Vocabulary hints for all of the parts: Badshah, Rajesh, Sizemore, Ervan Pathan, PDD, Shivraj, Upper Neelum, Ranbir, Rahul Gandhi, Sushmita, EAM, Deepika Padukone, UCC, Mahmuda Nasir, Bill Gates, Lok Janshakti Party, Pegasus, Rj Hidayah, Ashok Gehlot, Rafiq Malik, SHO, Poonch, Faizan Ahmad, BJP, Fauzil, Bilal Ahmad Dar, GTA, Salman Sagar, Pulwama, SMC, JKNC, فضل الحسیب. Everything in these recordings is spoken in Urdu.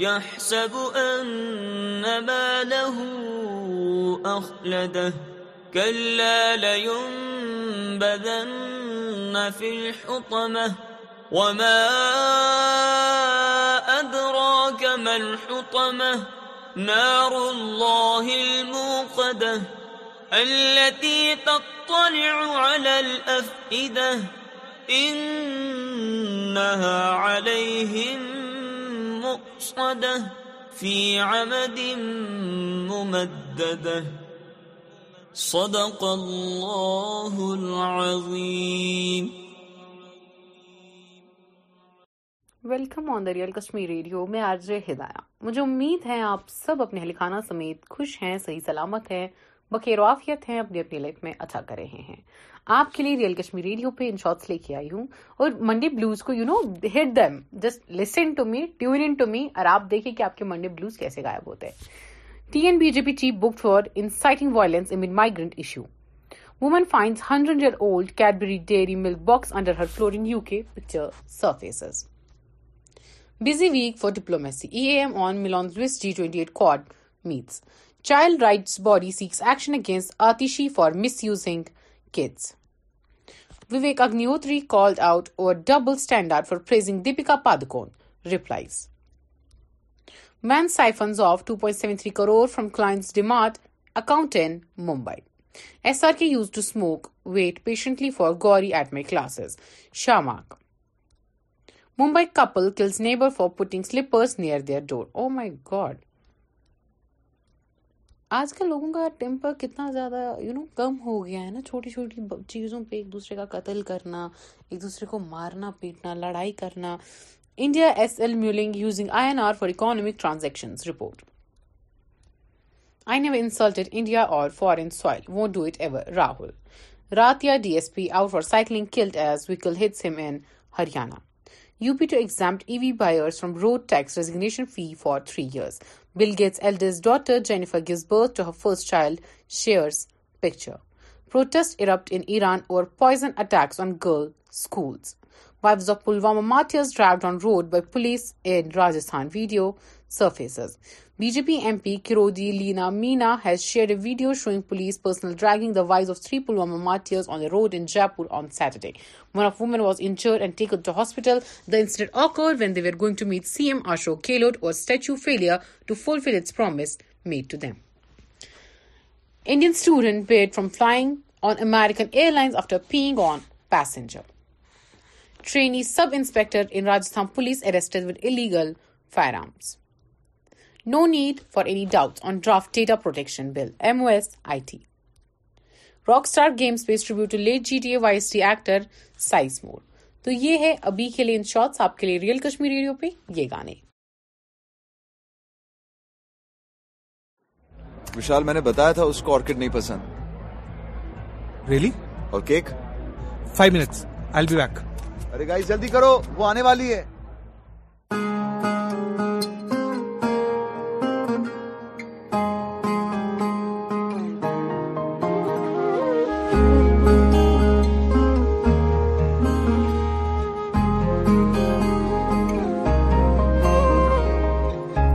يحسب أن ماله أخلده كلا لينبذن في الحطمة وما أدراك ما الحطمة نار الله الموقدة التي تطلع على الأفئدة إنها عليهم مقصدة في عمد ممددة. صدق الله العظيم. Welcome on the real Kashmir radio میں آرجے ہدایہ. مجھے امید ہے آپ سب اپنے اہل خانہ سمیت خوش ہیں، صحیح سلامت ہیں، بخیر و عافیت ہیں، اپنی اپنی لائف میں اچھا کر رہے ہیں. آپ کے لیے ریئل کشمیر ریڈیو پہ ان شارٹس لے کے آئی ہوں اور منڈے بلوز کو hit them, just listen to me, tune in to me, اور آپ دیکھیں کہ آپ کے منڈے بلوز کیسے غائب ہوتے ہیں. T N B J P chief book for inciting violence امid migrant issue. Woman finds 100-year-old Cadbury dairy milk box under her floor in UK. Picture surfaces. Busy week for diplomacy. EAM on Milan's Swiss G28 quad meets. Child rights body seeks action against Atishi for misusing kids. Vivek Agnihotri called out over double standard for praising Deepika Padukone. Replies. Man siphons off 2.73 crore from client's Demat account in Mumbai. SRK used to smoke. Wait patiently for Gauri at my classes. Shamak. Mumbai couple kills neighbor for putting slippers near their door. Oh my God. آج کل لوگوں کا ٹیمپر کتنا زیادہ کم ہو گیا ہے نا. چھوٹی چھوٹی چیزوں پہ ایک دوسرے کا قتل کرنا، ایک دوسرے کو مارنا پیٹنا، لڑائی کرنا. India S L mulling using I N R for economic transactions. Report. I never insulted India اور foreign soil, won't do it ever. Rahul. Ratia D S P out for cycling killed as vehicle hits him in Haryana. UP to exempt EV buyers from road tax resignation fee for 3 years. Bill Gates' eldest daughter, Jennifer, gives birth to her first child, shares picture. Protests erupt in Iran over poison attacks on girl schools. Wives of Pulwama martyrs dragged on road by police in Rajasthan. Video surfaces. BJP MP Kirodi Lal Meena has shared a video showing police personnel dragging the wives of 3 Pulwama martyrs on the road in Jaipur on Saturday. One of women was injured and taken to hospital. The incident occurred when they were going to meet CM Ashok Gehlot or statue failure to fulfill its promise made to them. Indian student barred from flying on American Airlines after peeing on passenger. Trainee sub-inspector in Rajasthan police arrested with illegal firearms. No need for any doubts on draft data protection bill. MOS IT. Rockstar Games pays tribute to late GTA YST actor Sizemore. تو یہ ہے ابھی کے لیے ان شارٹس. آپ کے لیے ریئل کشمیر ریڈیو پہ یہ گانے. وشال، میں نے بتایا تھا اس کو آرکڈ نہیں پسند. ریلی؟ اور cake? 5 minutes. I'll be back. ارے گائز جلدی کرو، وہ آنے والی ہے.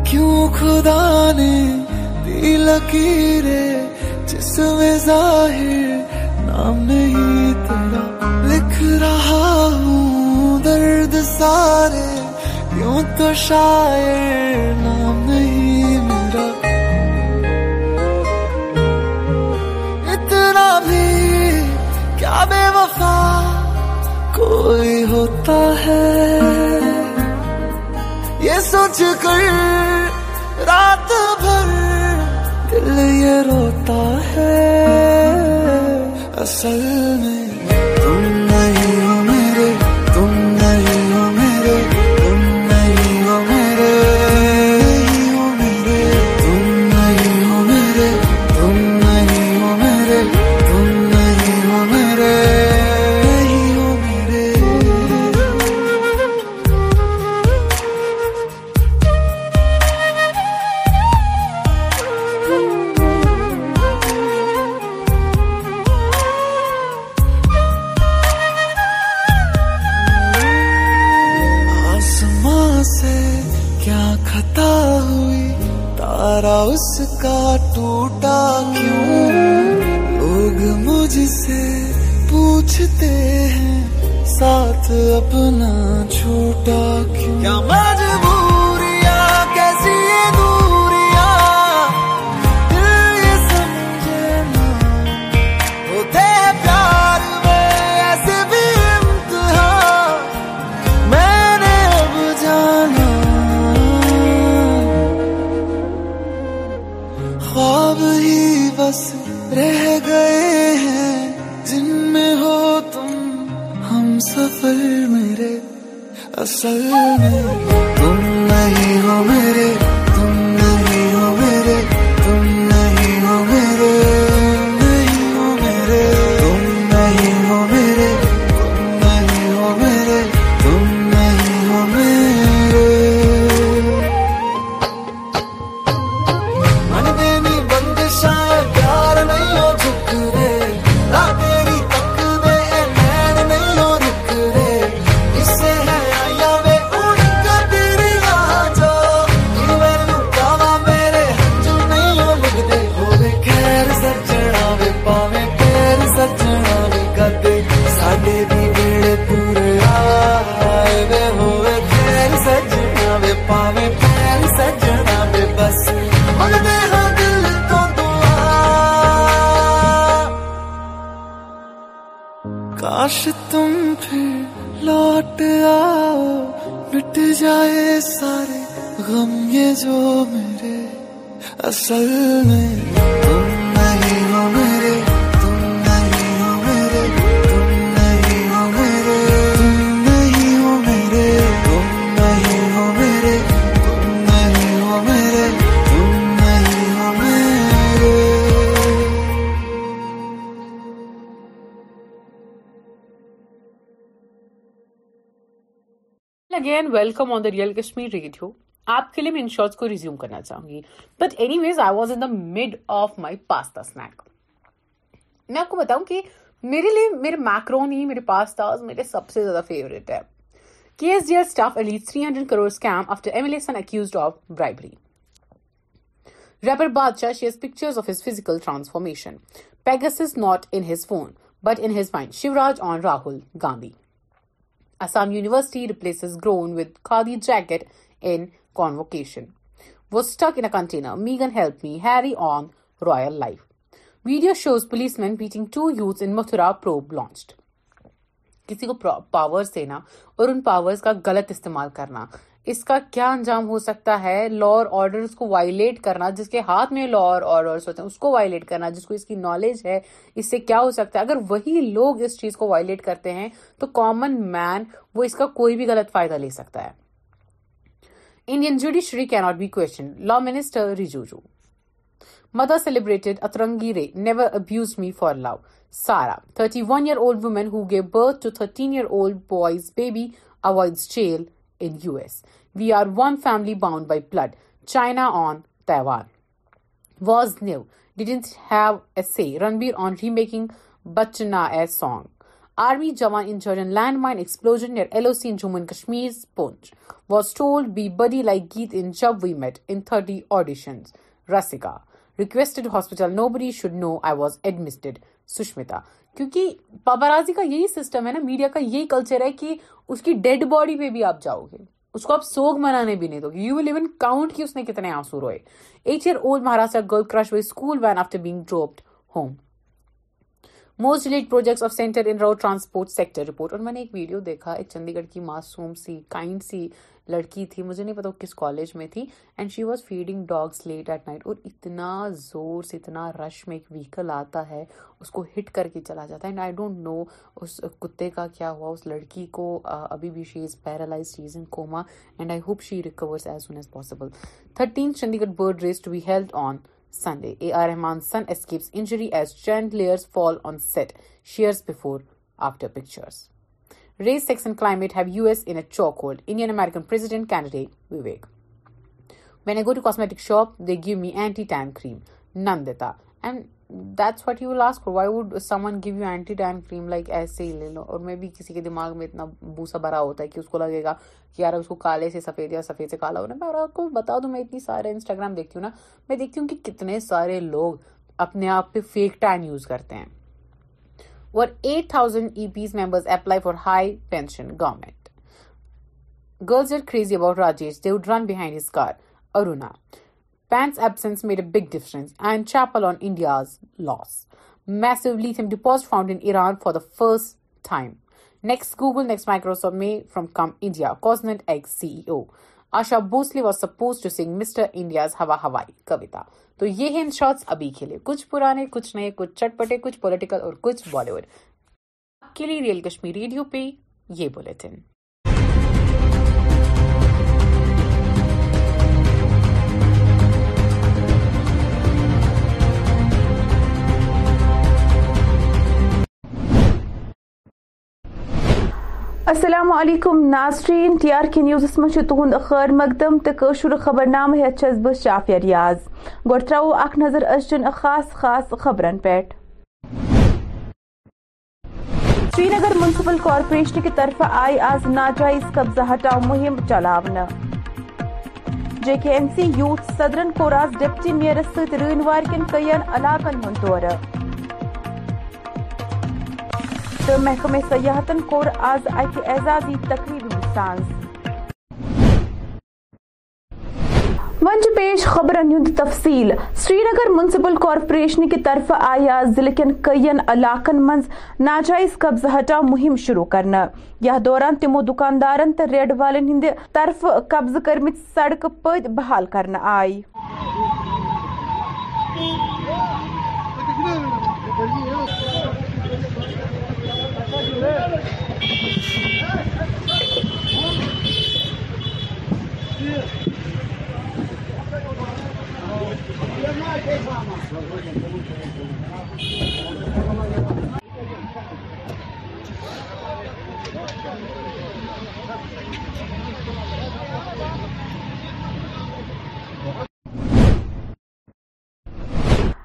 کیوں خدا نے دی لکیریں جس میں ظاہر نام نہیں تیرا. لکھ رہا درد سارے یوں تو شاعر نام نہیں میرا. اتنا بھی کیا بے وفا کوئی ہوتا ہے. یہ سوچ کر رات بھر دل یہ روتا ہے. اصل میں تم نہیں ہو میرے آنکھ خطا ہوئی، تارا اس کا ٹوٹا کیوں؟ لوگ مجھ سے پوچھتے ہیں ساتھ اپنا چھوٹا کیوں؟ کیا مجبوریاں، کیسی یہ دوریاں، دل یہ سمجھے نا ہوتے ہیں پیار میں ایسے بھی امتحاں، میں نے اب جانا خواب ہی بس رہ گئے ہیں جن میں ہو سفر میرے اصل میں، تم نہیں ہو میرے، تم نہیں ہو میرے، تم نہیں ہو میرے، نہیں ہو میرے، تم نہیں ہو میرے، تم نہیں ہو میرے، تم نہیں ہو میرے، من دینی بندشاں پیار نہیں ہو جھکرے، کاش تم پھر لوٹ آؤ، مٹ جائے سارے غم یہ جو میرے اصل میں، تم نہیں ہو میرے، تم نہیں ہو میرے، تم نہیں ہو میرے، تم نہیں ہو میرے، تم نہیں ہو میرے، تم نہیں ہو میرے، تم نہیں ہو میرے۔ Again, welcome on the Real Kashmir Radio. آپ کے لیے میں ان شارٹس کو ریزیوم کرنا چاہوں گی، but anyways I was in the mid of my pasta snack. میں آپ کو بتاؤں کہ میرے لیے میرے میکرونی، میرے پاستا میرے سب سے زیادہ فیوریٹ ہے. K S D L staff allege 300 crore scam after MLA son accused of bribery. Rapper Badshah shares pictures of his physical transformation. Pegasus not in his phone, but in his mind. Shivraj on Rahul Gandhi. Assam University replaces gown with khadi jacket in convocation. Was stuck in a container. Megan helped me. Harry on royal life. Video shows policeman beating two youths in Mathura. Probe launched. کسی کو پاورز دینا اور ان پاورز کا غلط استعمال کرنا، اس کا کیا انجام ہو سکتا ہے. لا اور آرڈرز کو وائلیٹ کرنا، جس کے ہاتھ میں لا اور آرڈرز ہوتے ہیں اس کو وائلیٹ کرنا، جس کو اس کی نالج ہے اس سے کیا ہو سکتا ہے. اگر وہی لوگ اس چیز کو وائلیٹ کرتے ہیں تو کامن مین وہ اس کا کوئی بھی غلط فائدہ لے سکتا ہے. انڈین جوڈیشری کی not be question. Law minister Rijiju. Mother celebrated Atrangi Ray never abused me for love. Sara, 31-year-old woman who gave birth to 13-year-old boy's baby, avoids jail in US. We are one family bound by blood. China on Taiwan. Was new, didn't have a say. Ranbir on remaking Bachna as song. Army Jawan injured in landmine explosion near LOC in Jammu and Kashmir's Poonch. Was told be buddy like Geet in Jab We Met in 30 auditions. Rasika. Requested hospital, nobody should know I was admitted. Sushmita. کیونکہ پاپارازی کا یہی سسٹم ہے نا، میڈیا کا یہی کلچر ہے کہ اس کی ڈیڈ باڈی پہ بھی آپ جاؤ گے، اس کو آپ سوگ منانے بھی نہیں دو گے. یو ول ایون کاؤنٹ کہ اس نے کتنے آنسو روئے. 8-year-old Maharashtra girl crushed by school van after being dropped home. Most delayed projects of center in road transport sector report. اور میں نے ایک ویڈیو دیکھا، ایک چندی گڑھ کی معصوم سی کائنڈ سی لڑکی تھی، مجھے نہیں پتا وہ کس کالج میں تھی، and she was feeding dogs late at night. اور اتنا زور سے اتنا رش میں ایک وہیکل آتا ہے، اس کو ہٹ کر کے چلا جاتا ہے. اینڈ آئی ڈونٹ نو اس کتے کا کیا ہوا. اس لڑکی کو ابھی بھی she is paralyse, she is in coma, and I hope she recovers as soon as possible. 13 Chandigarh bird race to be held on Sunday. A.R. Rahman's son escapes injury as chandeliers fall on set. Shares before after pictures. Race, sex and climate have US in a chokehold. Indian American president candidate Vivek. When I go to cosmetic shop, they give me anti-tan cream. Nandita. And that's what you will ask for. Why would someone give you anti-tan cream like ایسے ہی لے لو. اور میں بھی کسی کے دماغ میں اتنا بوسا بھرا ہوتا ہے کہ اس کو لگے گا کہ یار اس کو کالے سے سفید یا سفید سے کالا ہونا. اور آپ کو بتا دوں میں اتنی سارے انسٹاگرام دیکھتی ہوں نا, میں دیکھتی ہوں کہ کتنے سارے لوگ اپنے آپ پہ فیک ٹین یوز کرتے ہیں. اور 8,000 EPs members apply for high pension government. Girls are crazy about Rajesh. They would run behind his car. Aruna. Pan's absence made a big difference and chapel on India's loss. Massive lithium deposit found in Iran for the first time. Next Google, next Microsoft may from come India. Cosnet ex CEO. Asha Bhosle was supposed to sing Mr. India's Hawa Hawaii, Kavita. تو یہ ہیں ان شارٹس ابھی کے لیے, کچھ پرانے, کچھ نئے, کچھ چٹپٹے, کچھ پولیٹیکل اور کچھ بالی ووڈ. آپ کے لیے ریئل کشمیر ریڈیو پہ یہ بلیٹن. السلام علیکم ناظرین, ٹی آر کے نیوزس مجھ تہد خیر مقدم تو خبر نامہ ہتس بہ شافیہ ریاض. گو ترو اخ نظر ازچن خاص خاص خبرن پہ. سری نگر میونسپل کارپوریشن کی طرف آئی آز ناجائز قبضہ ہٹاؤ مہم چلاونہ. جے کے ایم سی یوتھ صدرن کوٚر آز ڈپٹی میئرس ست رین وار کٮ۪ن کئین علاقن ہُنٛد دورٕ. تو محکمہ سیاحتن کور آز اکہ اعزازی تقریب سان. ونج پیش خبرن ہند تفصیل. سری نگر میونسپل کارپوریشن کی طرف آئی آز ضلع کٮ۪ن کئین علاقن مز ناجائز قبضہ ہٹاؤ مہم شروع کرنا. یتھ دوران تمو دکاندارن تو ریڈ والن ہند طرف قبضہ کرمت سڑک پد بحال کرنا آئی.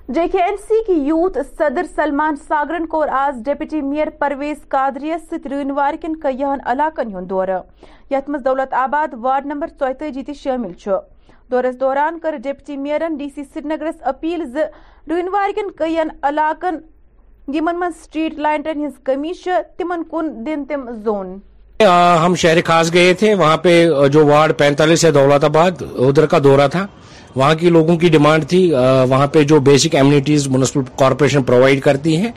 جے کے این سی کی یوتھ صدر سلمان ساگرن کور آز ڈپٹی میئر پرویز قادریس ست رینوار کٮ۪ن کئین علاقن ہُنٛد دورٕ, یتھ مز دولت آباد وارڈ نمبر 34 تہِ شٲمِل چھُ. دورس دوران کٔر ڈپٹی میئرن ڈی سی سرینگرس اپیل زِ رینوار کٮ۪ن کئین علاقن یمن مز سٹریٹ لائٹن ہٕنٛز کمی چھِ تِمن کُن دِن تِم زوٚن. ہم شہر خاص گئے تھے, وہاں پہ جو وارڈ 45 ہے دولت آباد, ادھر کا دورہ تھا. وہاں کی لوگوں کی ڈیمانڈ تھی, وہاں پہ جو basic amenities municipal corporation provide کرتی ہے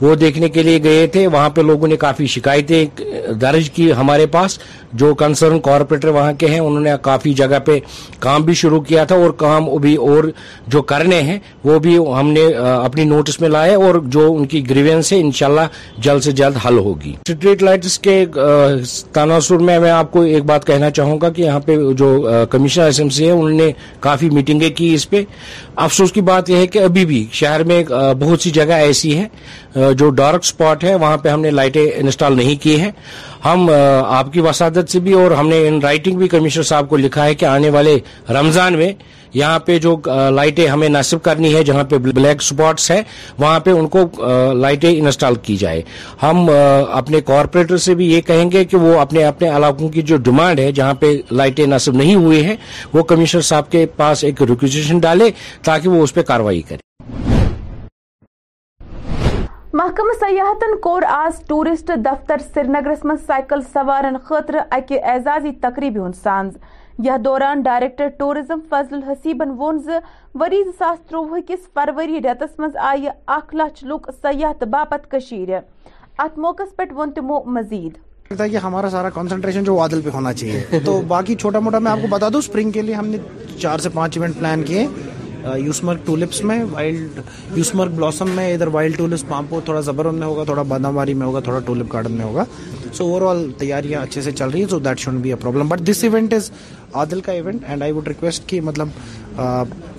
وہ دیکھنے کے لیے گئے تھے. وہاں پہ لوگوں نے کافی شکایتیں درج کی ہمارے پاس. جو کنسرن کارپوریٹر وہاں کے ہیں انہوں نے کافی جگہ پہ کام بھی شروع کیا تھا, اور کام بھی اور جو کرنے ہیں وہ بھی ہم نے اپنی نوٹس میں لائے, اور جو ان کی گریوینس ہے انشاءاللہ جلد سے جلد حل ہوگی. اسٹریٹ لائٹس کے تناسب میں آپ کو ایک بات کہنا چاہوں گا کہ یہاں پہ جو کمشنر ایس ایم سی ہے انہوں نے کافی میٹنگیں کی اس پہ. افسوس کی بات یہ ہے کہ ابھی بھی شہر میں بہت سی جگہ ایسی ہے جو ڈارک اسپاٹ ہے, وہاں پہ ہم نے لائٹیں انسٹال نہیں کی ہیں. ہم آپ کی وسادت سے بھی, اور ہم نے ان رائٹنگ بھی کمشنر صاحب کو لکھا ہے کہ آنے والے رمضان میں یہاں پہ جو لائٹیں ہمیں نصب کرنی ہے, جہاں پہ بلیک اسپاٹس ہیں وہاں پہ ان کو لائٹیں انسٹال کی جائے. ہم اپنے کارپوریٹر سے بھی یہ کہیں گے کہ وہ اپنے اپنے علاقوں کی جو ڈیمانڈ ہے جہاں پہ لائٹیں نصب نہیں ہوئی ہیں وہ کمشنر صاحب کے پاس ایک ریکویسٹیشن ڈالے تاکہ وہ اس پہ کارروائی کرے. محکمہ سیاحتن کور آز ٹورسٹ دفتر سرینگرس مز سائیکل سوارن خاطرٕ اکہِ اعزازی تقریبہِ ہُنٛد سانز. یتھ دوران ڈائریکٹر ٹورزم فضل حسیبن ووٚن زِ ؤری 2023 کِس فروری ریتس مز آیہِ 100,000 لُکھ سیاحت باپتھ کٔشیٖرِ. اتھ موقعس پٮ۪ٹھ ووٚن تِمو مزید کہ ہمارا سارا کنسنٹریشن جو بادل پہ ہونا چاہیے. تو باقی چھوٹا موٹا میں آپ کو بتا دوں, اسپرنگ کے لیے ہم نے 4 سے 5 ایونٹ پلان کیے. یوسمرگ ٹولپس میں وائلڈ یوسمرگ بلاسم میں, ادھر وائلڈ ٹولپس پامپور تھوڑا زبرن میں ہوگا, تھوڑا بادامواری میں ہوگا, تھوڑا ٹولپ گارڈن میں ہوگا. سو اوور آل تیاریاں اچھے سے چل رہی ہیں, so that shouldn't be a problem. But this event is Adil کا event and I would request کہ مطلب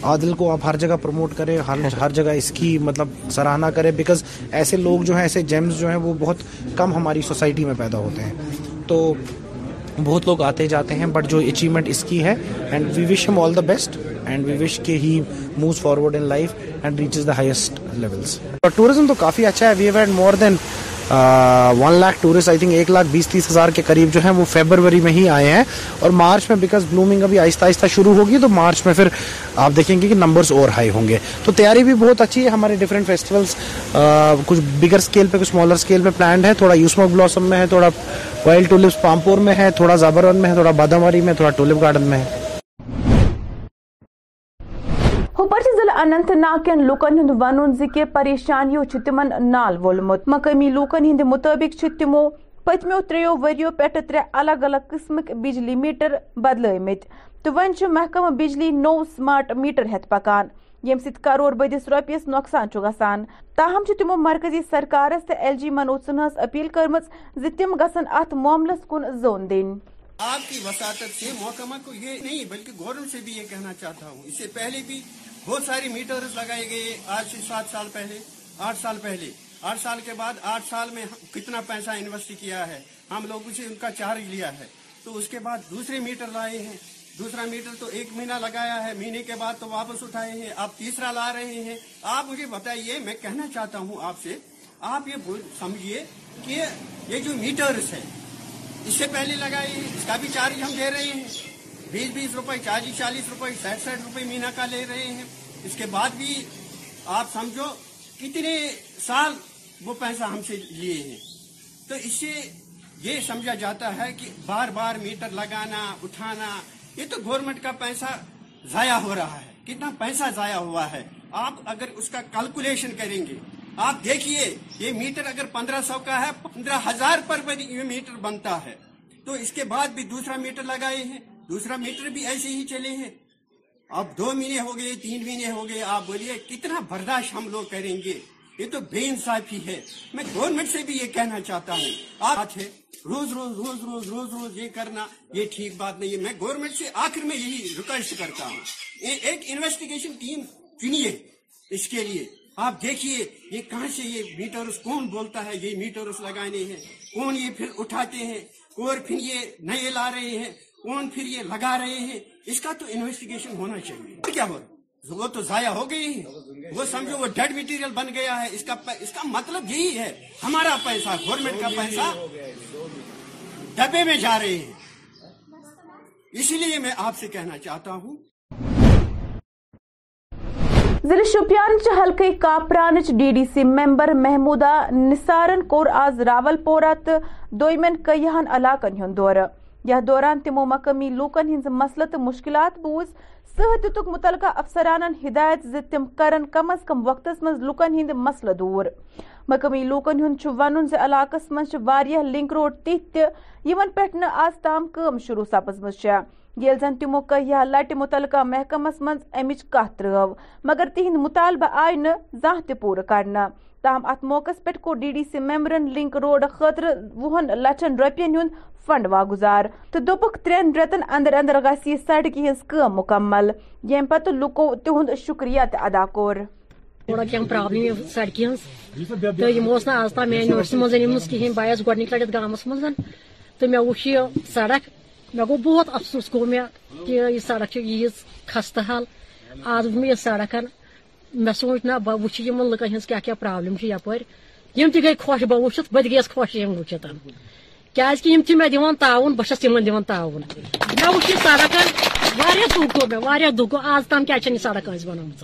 عادل کو آپ ہر جگہ پروموٹ کریں, ہر جگہ اس کی مطلب سراہنا کریں, بیکاز ایسے لوگ جو ہیں, ایسے جیمز جو ہیں وہ بہت کم ہماری سوسائٹی میں پیدا ہوتے ہیں. تو بہت لوگ آتے جاتے ہیں, بٹ جو اچیومنٹ اس کی ہے, and we wish him all the best. and we wish that he moves forward in life and reaches the highest levels. But tourism to काफ़ी अच्छा है. We have had more than 1 lakh tourists. I think 1,20,000 के करीब जो है वो फरवरी में ही आए हैं और मार्च में बिकॉज ब्लूमिंग अभी आहिस्ता आहिस्ता शुरू होगी तो मार्च में फिर आप देखेंगे कि नंबर्स और हाई होंगे. तो तैयारी भी बहुत अच्छी है. हमारे डिफरेंट फेस्टिवल्स कुछ बिगर स्केल पे कुछ स्मॉलर स्केल पे प्लान्ड है. थोड़ा यूस्मोक ब्लॉसम में है, थोड़ा वाइल्ड टूलिप्स पामपुर में है, थोड़ा जाबरवन में है, थोड़ा बादामारी में, थोड़ा टूलिप गार्डन में है. हुपरचि जिला अनंत नाग केन लूकन हिंद वन के परेशानियों तिमन नाल वोलमुत. मकामी लूकन हिंद मुताबिक तिमो पत्मो त्रेयो वरियो पेट त्रे अलग अलग किस्मक बिजली मीटर बदलमित तो वन महकमा बिजली नो स्मार्ट मीटर हेत पकान यम सित करोड़ बदिस रुपयस नुकसान गान. ताहम तिमो मरकजी सरकारस ते एल जी मनोजन हस अपील कर्मज तिम गसन अत मामलस कुन जोन दिन. آپ کی وساطت سے محکمہ کو یہ نہیں بلکہ گورنمنٹ سے بھی یہ کہنا چاہتا ہوں. اس سے پہلے بھی بہت سارے میٹرز لگائے گئے آج سے 7 साल پہلے 8 साल پہلے 8 साल के बाद 8 साल में कितना पैसा इन्वेस्ट किया है हम लोगों से उनका चार्ज लिया है. तो उसके बाद दूसरे मीटर लाए हैं. दूसरा मीटर तो 1 महीना लगाया है, महीने के बाद तो वापस उठाए हैं, आप तीसरा ला रहे हैं. आप मुझे बताइए, मैं कहना चाहता हूँ आपसे, आप ये समझिए कि ये जो मीटर्स है इससे पहले लगाए हैं, इसका भी चार्ज हम दे रहे हैं 20-20 रुपए 40-40 रुपए 60-60 रुपए महीना का ले रहे हैं. इसके बाद भी आप समझो कितने साल वो पैसा हमसे लिए हैं. तो इससे ये समझा जाता है कि बार बार मीटर लगाना उठाना ये तो गवर्नमेंट का पैसा जाया हो रहा है. कितना पैसा जाया हुआ है. आप अगर उसका कैलकुलेशन करेंगे, आप देखिए ये मीटर अगर 1500 का है 15,000 पर भी ये मीटर बनता है. तो इसके बाद भी दूसरा मीटर लगाए हैं, दूसरा मीटर भी ऐसे ही चले हैं. अब 2 महीने हो गए 3 महीने हो गए. आप बोलिए कितना बर्दाश्त हम लोग करेंगे. ये तो बेइंसाफी है. मैं गवर्नमेंट से भी ये कहना चाहता हूँ, आप है रोज ये करना ये ठीक बात नहीं है. मैं गवर्नमेंट से आखिर में यही रिक्वेस्ट करता हूँ, एक इन्वेस्टिगेशन टीम चुनिए इसके लिए. आप देखिए ये कहाँ से ये मीटर्स कौन बोलता है ये मीटर्स लगाने हैं, कौन ये फिर उठाते हैं और फिर ये नए ला रहे हैं, कौन फिर ये लगा रहे हैं. इसका तो इन्वेस्टिगेशन होना चाहिए. क्या हो वो तो जाया हो गई है, वो समझो वो डेड मटेरियल बन गया है. इसका मतलब यही है हमारा पैसा गवर्नमेंट का पैसा डब्बे में जा रहे हैं. इसलिए मैं आपसे कहना चाहता हूँ जिले शोपियान हल्के Kapran D D C member Mahmooda निसारन कोर आज रावलपोरा तो दोयमन कईहन इलाकन हूं दौर. यह दौरान तिमो मकामी लूकन हिंद मसलह तो मुश्किलात बूझ. सेहत दितुक मुतलका अफसरानन हिदायत ज तिम करन कम अज कम वक्त मज लूकन हिंद मसलह दूर. मकामी लूकन हूं चु वनुन ज इलाकस मज वारिया लिंक रोड तिथ यमन पेठ न आज ताम कम शुरू सपजमज छ یل زن تمو کہہ لٹہ متعلقہ محکمس من امچ کت ترو مگر تہند مطالبہ آئی نہ زانٛہہ تہِ پوٗرٕ کرنہٕ. تاہم ات موقع پٮ۪ٹھ کوٚر ڈی ڈی سی ممبرن لنک روڈ خٲطرٕ 20 لچھن رۄپیَن ہُنٛد فنڈ واگُزار تہٕ دوٚپُکھ 3 رٮ۪تن اندر اندر گژھِ یہِ سڑکہِ ہٕنٛز کٲم مُکمل. ییٚمہِ پتہٕ لُکو تِہُنٛد شُکریہ تہِ ادا کوٚر. تھوڑا کیٚنٛہہ پرابلم سڑکہِ ہٕنٛز تہٕ یِم اوس نہٕ آز تام میانہِ نوٹسہِ منٛز یِمٕژ کِہیٖنۍ. بہٕ آیَس گۄڈٕنِکہِ لَٹہِ یَتھ گامَس منٛز تہٕ مےٚ وُچھ یہِ سڑک. مےٚ گوٚو بہت افسوٗس گوٚو مےٚ کہِ یہِ سڑک چھِ ییٖژ خستہٕ حال. آز وُچھ مےٚ یہِ سڑکن مےٚ سوٗنچ نہ بہٕ وٕچھِ یِمن لُکن ہٕنٛز کیاہ کیاہ پرابلم چھِ یپٲرۍ. یِم تہِ گٔے خۄش بہٕ وٕچھِتھ بہٕ تہِ گٔیس خۄش یِم وٕچھِتھ کیازِ کہِ یِم چھِ مےٚ دِوان تعاوُن بہٕ چھَس تِمن دِوان تعاوُن. مےٚ وٕچھ یہِ سڑکن واریاہ دُکھ گوٚو مےٚ واریاہ دُکھ گوٚو. آز تام کیازِ چھنہٕ یہِ سڑک کٲنٛسہِ بنٲومٕژ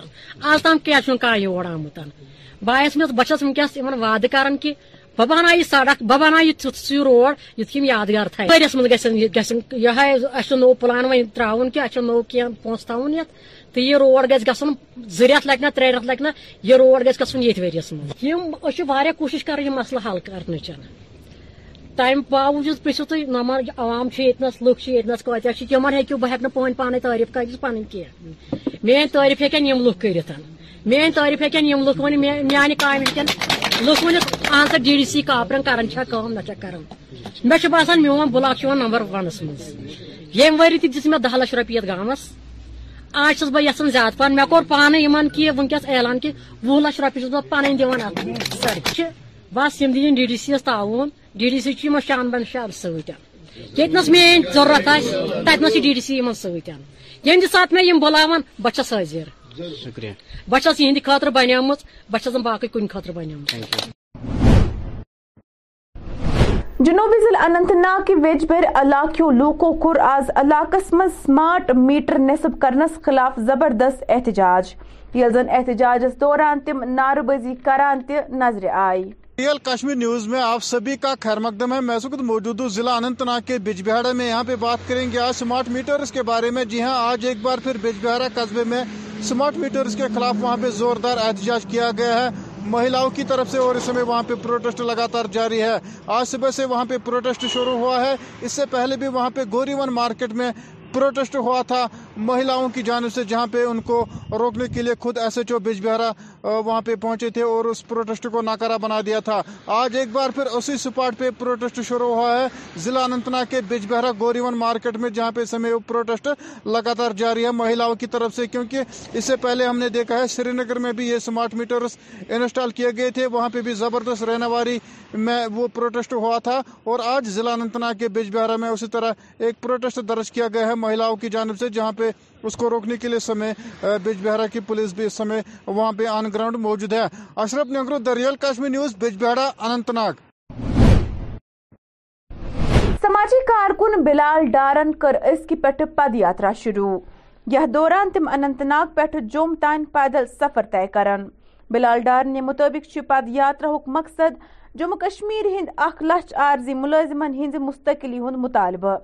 آز تام کیازِ چھُنہٕ کانٛہہ یور آمُت. بہٕ آیس مےٚ بہٕ چھَس وٕنکیٚس یِمن وادٕ کران کہِ بہٕ بناو یہِ سڑک بہٕ بناو یہِ تیُتھ یہِ روڈ یُتھ یِم یادگار تھاوِ. ؤریَس منٛز گژھن یِہے اَسہِ چھُ نوٚو پٕلان وۄنۍ ترٛاوُن کہِ اَسہِ چھُ نوٚو کینٛہہ پونٛسہٕ تھاوُن یَتھ تہٕ یہِ روڈ گژھِ گژھُن 2 رٮ۪تھ لَگہِ نہ 3 رٮ۪تھ لَگہِ نہ یہِ روڈ گژھِ گژھُن ییٚتھۍ ؤریَس منٛز. یِم أسۍ چھِ واریاہ کوٗشِش کران یہِ مسلہٕ حل کرنٕچ تَمہِ باوجوٗد پرٛژھِو تُہۍ نہ مان عوام چھُ ییٚتنَس لُکھ چھِ ییٚتنَس کۭتیاہ چھِ تِمن ہیٚکِو بہٕ ہیٚکہٕ نہٕ پانے تعریٖف کٔرِتھ پنٕنۍ کینٛہہ. میٲنۍ تعریٖف ہیٚکن یِم لُکھ کٔرِتھ میٲنۍ تعریٖف ہیٚکن یِم لُکھ ؤنِتھ میانہِ کامہِ ہیٚکن لُکھ ؤنِتھ اہن سا ڈی ڈی سی کاپرن کران چھا کٲم نہ چھا کران. مےٚ چھُ باسان میون بُلاک چھُ یِوان نمبر 1 منٛز. ییٚمہِ ؤری تہِ دِژ مےٚ 10 لچھ رۄپیہِ یتھ گامس. آز چھس بہٕ یژھان زیادٕ پہن. مےٚ کوٚر پانہٕ یِمن کہِ وٕنکیٚس اعلان کہِ 20 لچھ رۄپیہِ چھُس بہٕ پنٕنۍ دِوان اَتھ سڑکہِ. بس یِم دِنۍ ڈی ڈی سی یس تعاوُن. ڈی ڈی سی چھُ یِمن شامن شہر سۭتۍ یتنس میری ضرورت آس ڈی ڈی سی ان ستن یمہ سات میں یم بلان بہ چھس حاضر شکریہ بہ چھس یہند خاطر بنیمت بہ چھس باقی کن خاطر بنیمت. جنوبی ضلع اننت ناگ کے ویجبر علاقوں لوکو کور آز علاقس مز سمارٹ میٹر نصب کرنس خلاف زبردست احتجاج یل زن احتجاج دوران تم نعرہ بازی کران تہ نظر آئی. ریئل کشمیر نیوز میں آپ سبھی کا خیر مقدم ہے. میں سکت موجود ہوں ضلع اننت ناگ کے بج بہاڑا میں. یہاں پہ بات کریں گے آج سمارٹ میٹرز کے بارے میں. جی ہاں, آج ایک بار پھر بج بہاڑا قصبے میں سمارٹ میٹرز کے خلاف وہاں پہ زوردار احتجاج کیا گیا ہے مہیلاؤں کی طرف سے, اور اس سمے وہاں پہ پروٹیسٹ لگاتار جاری ہے. آج صبح سے وہاں پہ پروٹیسٹ شروع ہوا ہے. اس سے پہلے بھی وہاں پہ گوری ون مارکیٹ میں پروٹیسٹ ہوا تھا مہیلاؤں کی جانب سے, جہاں پہ ان کو روکنے کے لیے خود SHO بج بہارا وہاں پہ پہنچے تھے اور اس پروٹیسٹ کو ناکارہ بنا دیا تھا. آج ایک بار پھر اسی سپاٹ پہ پروٹیسٹ شروع ہوا ہے ضلع اننت ناگ کے بج بہارا گوری ون مارکیٹ میں, جہاں پہ اس سمے پروٹیسٹ لگاتار جاری ہے مہیلاؤں کی طرف سے. کیونکہ اس سے پہلے ہم نے دیکھا ہے سری نگر میں بھی یہ سمارٹ میٹرز انسٹال کیے گئے تھے, وہاں پہ بھی زبردست رہنواری میں وہ پروٹیسٹ ہوا تھا, اور آج ضلع اننت ناگ کے بج بہارا میں اسی طرح ایک پروٹیسٹ درج کیا گیا ہے مہیلاؤں کی جانب سے, جہاں پہ اس کو روکنے کے لیے سمے بج بہارا کی پولیس بھی اس سمے وہاں پہ آن گراؤنڈ موجود ہے. Ashraf Nagroo, the real Kashmir news, Bijbehara, Anant Nag. سماجی کارکن بلال ڈارن کر اسکی پیٹھ پد یاترا شروع. یہ دوران تم اننت ناگ پیٹھ جوم تان پیدل سفر طے کرن. بلال ڈارن کے مطابق پد یاترا ہک مقصد جموں کشمیر ہند 1 لاکھ عارضی ملازمن ہند مستقلی ہند مطالبہ.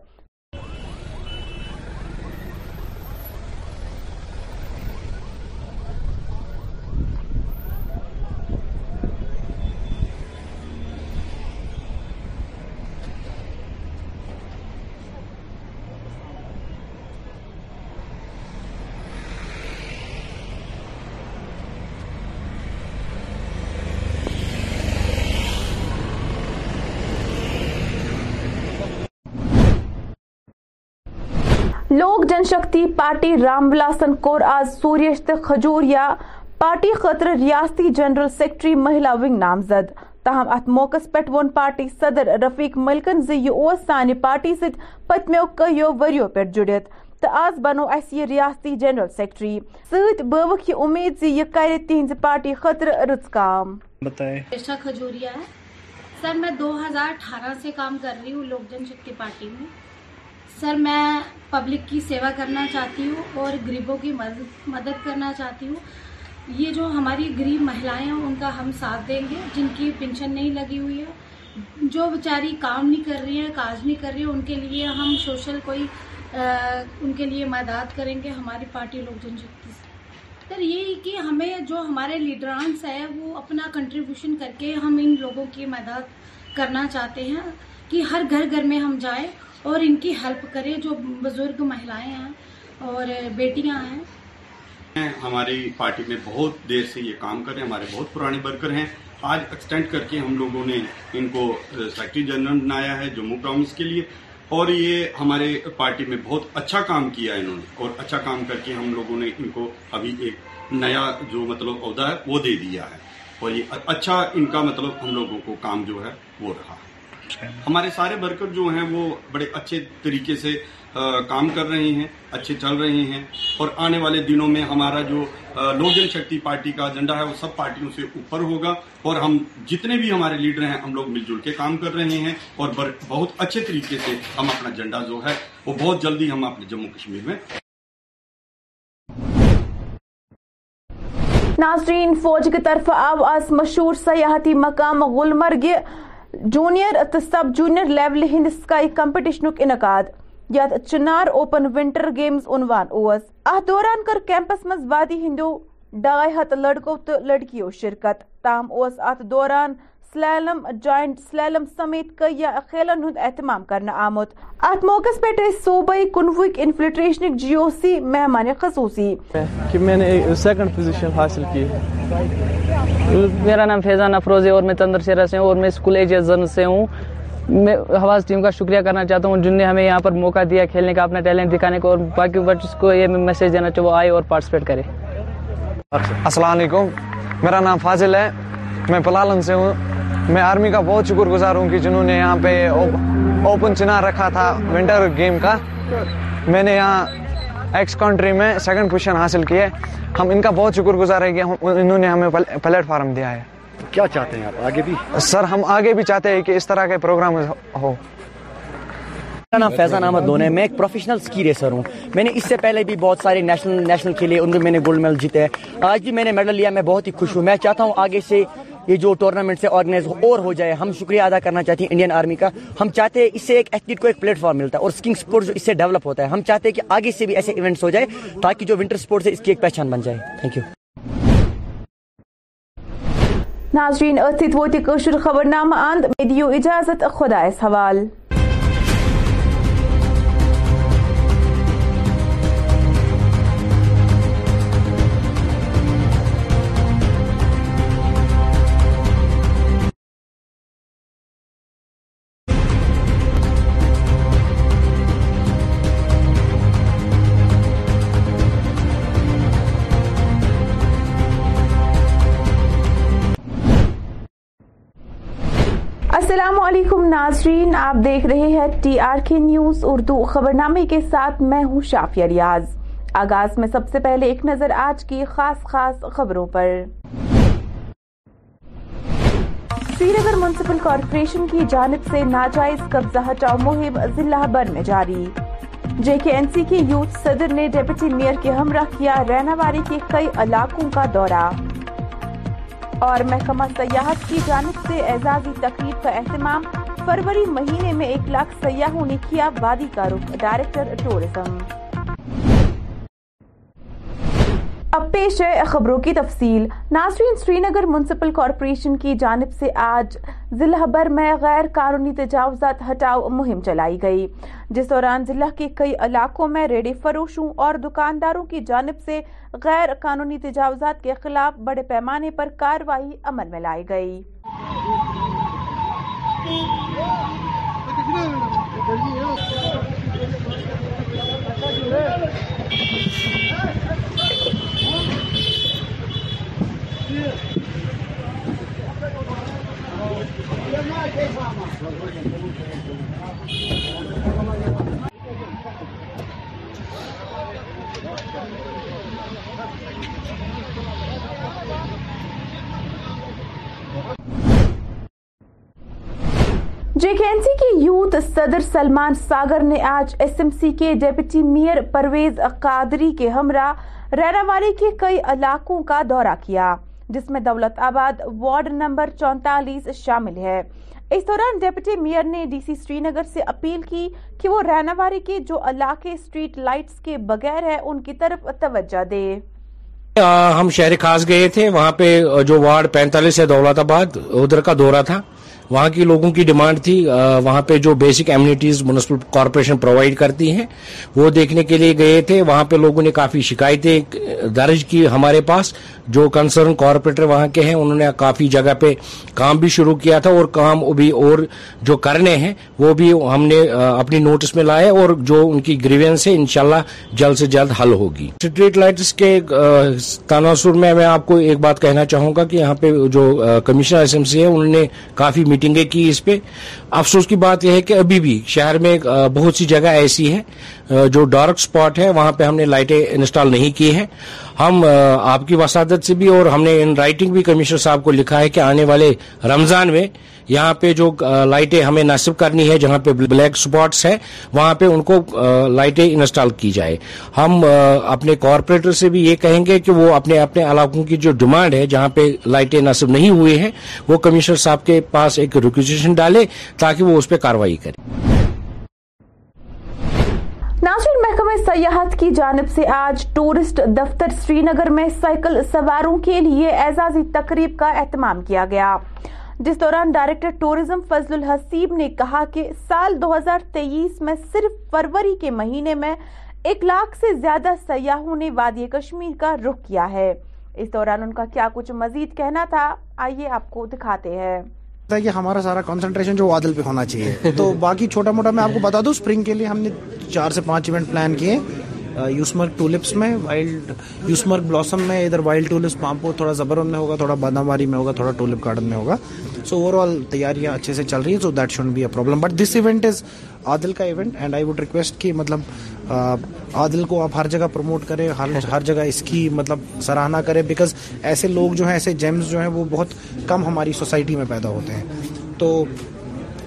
لوک جن شکتی پارٹی رام بلاسن کور آز سوریش تو کھجوریا پارٹی خطر ریاستی جنرل سیکرٹری مہیلا ونگ نامزد. تاہم ات موقع پہ وون پارٹی صدر رفیق ملکن زی سانہ پارٹی ست پتمیو کئیو وریو پہ جڑت تو آز بنو اس یہ ریاستی جنرل سیکرٹری ست بوک یہ امید زی یہ کرے تہذ پارٹی خطر رت کام. کھجوریا ہے سر, میں 2018 سے کام کر رہی ہوں لوک جن شکتی پارٹی میں. سر, میں پبلک کی سیوا کرنا چاہتی ہوں اور غریبوں کی مدد کرنا چاہتی ہوں. یہ جو ہماری غریب مہیلائیں ہیں ان کا ہم ساتھ دیں گے, جن کی پینشن نہیں لگی ہوئی ہے, جو بیچاری کام نہیں کر رہی ہیں, کاج نہیں کر رہی ہیں, ان کے لیے ہم سوشل کوئی ان کے لیے مدد کریں گے ہماری پارٹی لوک جن شکتی سے. سر, یہی کہ ہمیں جو ہمارے لیڈرانس ہے وہ اپنا کنٹریبیوشن کر کے ہم ان لوگوں کی مدد کرنا چاہتے ہیں کہ ہر گھر گھر میں ہم جائیں اور ان کی ہیلپ کریں جو بزرگ مہیلائیں ہیں اور بیٹیاں ہیں. ہماری پارٹی میں بہت دیر سے یہ کام کر رہے ہیں, ہمارے بہت پرانے ورکر ہیں. آج ایکسٹینڈ کر کے ہم لوگوں نے ان کو سیکرٹری جنرل بنایا ہے جموں پروونس کے لیے, اور یہ ہمارے پارٹی میں بہت اچھا کام کیا ہے انہوں نے, اور اچھا کام کر کے ہم لوگوں نے ان کو ابھی ایک نیا جو مطلب عہدہ ہے وہ دے دیا ہے, اور یہ اچھا ان کا مطلب ہم لوگوں کو کام جو ہے وہ رہا ہے. ہمارے سارے ورکر جو ہیں وہ بڑے اچھے طریقے سے کام کر رہے ہیں, اچھے چل رہے ہیں, اور آنے والے دنوں میں ہمارا جو لوک جن شکتی پارٹی کا ایجنڈا ہے وہ سب پارٹیوں سے اوپر ہوگا, اور ہم جتنے بھی ہمارے لیڈر ہیں ہم لوگ مل جل کے کام کر رہے ہیں, اور بہت اچھے طریقے سے ہم اپنا ایجنڈا جو ہے وہ بہت جلدی ہم اپنے جموں کشمیر میں. ناظرین, فوج کی طرف آو آز مشہور سیاحتی مقام گلمرگ جونیئر تو سب جونیئر لیول ہند سکائی کمپٹیشنک انعقاد یت چنار اوپن ونٹر گیمز عنوان اوس. ات دوران کر کیمپس مز وادی ہندو 250 لڑکو تو لڑکیو شرکت. تاہم اوس ات دوران سلالم, جوائنٹ سلالم سمیت کئی کھیلن ہند اہتمام کرنا آمت. ات موقع پہ صوبائی 21 انفلٹریشنک GOC مہمان خصوصی کہ میں نے سیکنڈ پوزیشن حاصل کی. میرا نام فیضان افروز ہے اور میں تندر شہرہ سے ہوں, اور میں اسکول ایج زن سے ہوں. میں حواس ٹیم کا شکریہ کرنا چاہتا ہوں جن نے ہمیں یہاں پر موقع دیا کھیلنے کا, اپنا ٹیلنٹ دکھانے کو, اور باقی بچوں کو یہ میسج دینا چاہیے وہ آئے اور پارٹیسپیٹ کرے. السلام علیکم, میرا نام فاضل ہے, میں پلالن سے ہوں. میں آرمی کا بہت شکر گزار ہوں کہ جنہوں نے یہاں پہ اوپن چنا رکھا تھا ونٹر گیم کا. میں نے یہاں ایکس کنٹری میں سیکنڈ پوزیشن حاصل کی ہے. ہم ان کا بہت شکر گزار ہے کہ انہوں نے ہمیں پلیٹ فارم دیا ہے. کیا چاہتے ہیں آپ آگے بھی؟ سر ہم آگے بھی چاہتے ہیں کہ اس طرح کے پروگرام ہو. میرا نام فیضان احمد دار ہے. میں ایک پروفیشنل اسکی ریسر ہوں. میں نے اس سے پہلے بھی بہت سارے نیشنل کھیلے, ان میں میں نے گولڈ میڈل جیتے ہیں. آج بھی میں نے میڈل لیا, میں بہت ہی خوش ہوں. میں چاہتا ہوں آگے سے یہ جو ٹورنامنٹ سے آرگنائز اور ہو جائے. ہم شکریہ ادا کرنا چاہتے ہیں انڈین آرمی کا. ہم چاہتے ہیں اس سے ایک ایتھلیٹ کو ایک پلیٹ فارم ملتا ہے اور اسکیئنگ اسپورٹ جو اس سے ڈیولپ ہوتا ہے, ہم چاہتے ہیں کہ آگے سے بھی ایسے ایونٹس ہو جائے تاکہ جو ونٹر اسپورٹس ہے اس کی ایک پہچان بن جائے. Thank you. ناظرین اتھت ووت کشور خبرنامہ اند, مے دیو اجازت, خدایس حوال. السلام علیکم ناظرین, آپ دیکھ رہے ہیں T R K news Urdu خبرنامے کے ساتھ, میں ہوں شافیہ ریاض. آغاز میں سب سے پہلے ایک نظر آج کی خاص خبروں پر. سری نگر میونسپل کارپوریشن کی جانب سے ناجائز قبضہ ہٹاؤ مہم ضلع بھر میں جاری. جے کے این سی کے یوتھ صدر نے ڈیپٹی میئر کے ہمراہ کیا ریناواری کے کئی علاقوں کا دورہ. اور محکمہ سیاحت کی جانب سے اعزازی تقریب کا اہتمام. فروری مہینے میں 100,000 سیاحوں نے کیا وادی کا رخ, ڈائریکٹر ٹورزم. اب پیش ہے خبروں کی تفصیل. ناظرین, سری نگر میونسپل کارپوریشن کی جانب سے آج ضلع بھر میں غیر قانونی تجاوزات ہٹاؤ مہم چلائی گئی, جس دوران ضلع کے کئی علاقوں میں ریڑی فروشوں اور دکانداروں کی جانب سے غیر قانونی تجاوزات کے خلاف بڑے پیمانے پر کارروائی عمل میں لائی گئی. جے کے این سی کے یوتھ صدر سلمان ساگر نے آج ایس ایم سی کے ڈیپٹی میئر پرویز قادری کے ہمراہ ریناواری کے کئی علاقوں کا دورہ کیا, جس میں دولت آباد وارڈ نمبر 44 شامل ہے. اس دوران ڈیپٹی میئر نے ڈی سی سری نگر سے اپیل کی کہ وہ ریناواری کے جو علاقے اسٹریٹ لائٹس کے بغیر ہیں ان کی طرف توجہ دے. ہم شہر خاص گئے تھے, وہاں پہ جو وارڈ 45 ہے دولت آباد, ادھر کا دورہ تھا. وہاں کی لوگوں کی ڈیمانڈ تھی, وہاں پہ جو basic amenities municipal corporation provide کرتی ہیں وہ دیکھنے کے لیے گئے تھے. وہاں پہ لوگوں نے کافی شکایتیں درج کی ہمارے پاس. جو کنسرن کارپوریٹر وہاں کے ہیں انہوں نے کافی جگہ پہ کام بھی شروع کیا تھا, اور کام بھی اور جو کرنے ہیں وہ بھی ہم نے اپنی نوٹس میں لائے, اور جو ان کی گریوینس ہے انشاءاللہ جلد سے جلد حل ہوگی. اسٹریٹ لائٹس کے تناسر میں آپ کو ایک بات کہنا چاہوں گا کہ یہاں پہ جو کمشنر ایس ایم سی ہے انہوں نے کافی میٹنگیں کی اس پہ. افسوس کی بات یہ ہے کہ ابھی بھی شہر میں بہت سی جگہ ایسی ہے جو ڈارک سپاٹ ہے, وہاں پہ ہم نے لائٹیں انسٹال نہیں کی ہیں. ہم آپ کی وسادت سے بھی, اور ہم نے ان رائٹنگ بھی کمشنر صاحب کو لکھا ہے کہ آنے والے رمضان میں یہاں پہ جو لائٹیں ہمیں نصب کرنی ہے, جہاں پہ بلیک سپاٹس ہیں وہاں پہ ان کو لائٹیں انسٹال کی جائے. ہم اپنے کارپوریٹر سے بھی یہ کہیں گے کہ وہ اپنے اپنے علاقوں کی جو ڈیمانڈ ہے جہاں پہ لائٹیں نصب نہیں ہوئی ہیں وہ کمشنر صاحب کے پاس ایک ریکویزیشن ڈالے تاکہ وہ اس پہ کارروائی کرے. ناظرین, محکمہ سیاحت کی جانب سے آج ٹورسٹ دفتر سری نگر میں سائیکل سواروں کے لیے اعزازی تقریب کا اہتمام کیا گیا, جس دوران ڈائریکٹر ٹورزم فضل الحسیب نے کہا کہ سال 2023 میں صرف فروری کے مہینے میں 100,000 سے زیادہ سیاحوں نے وادی کشمیر کا رخ کیا ہے. اس دوران ان کا کیا کچھ مزید کہنا تھا, آئیے آپ کو دکھاتے ہیں. کہ ہمارا سارا کنسنٹریشن جو وادل پہ ہونا چاہیے, تو باقی چھوٹا موٹا میں آپ کو بتا دوں, اسپرنگ کے لیے ہم نے 4 سے 5 ایونٹ پلان کیے, یوسمرگ ٹولپس میں, وائلڈ یوسمرگ بلاسم میں, ادھر وائلڈ ٹولپس پامپور, تھوڑا زبرن میں ہوگا, تھوڑا باداماری میں ہوگا, تھوڑا ٹولپ گارڈن میں ہوگا. سو اوور آل تیاریاں اچھے سے چل رہی ہیں, so that shouldn't be a problem. But this event is Adil کا event and I would request کہ مطلب عادل کو آپ ہر جگہ پروموٹ کریں, ہر جگہ اس کی مطلب سراہنا کریں, بیکاز ایسے لوگ جو ہیں, ایسے جیمز جو ہیں وہ بہت کم ہماری سوسائٹی میں پیدا ہوتے ہیں. تو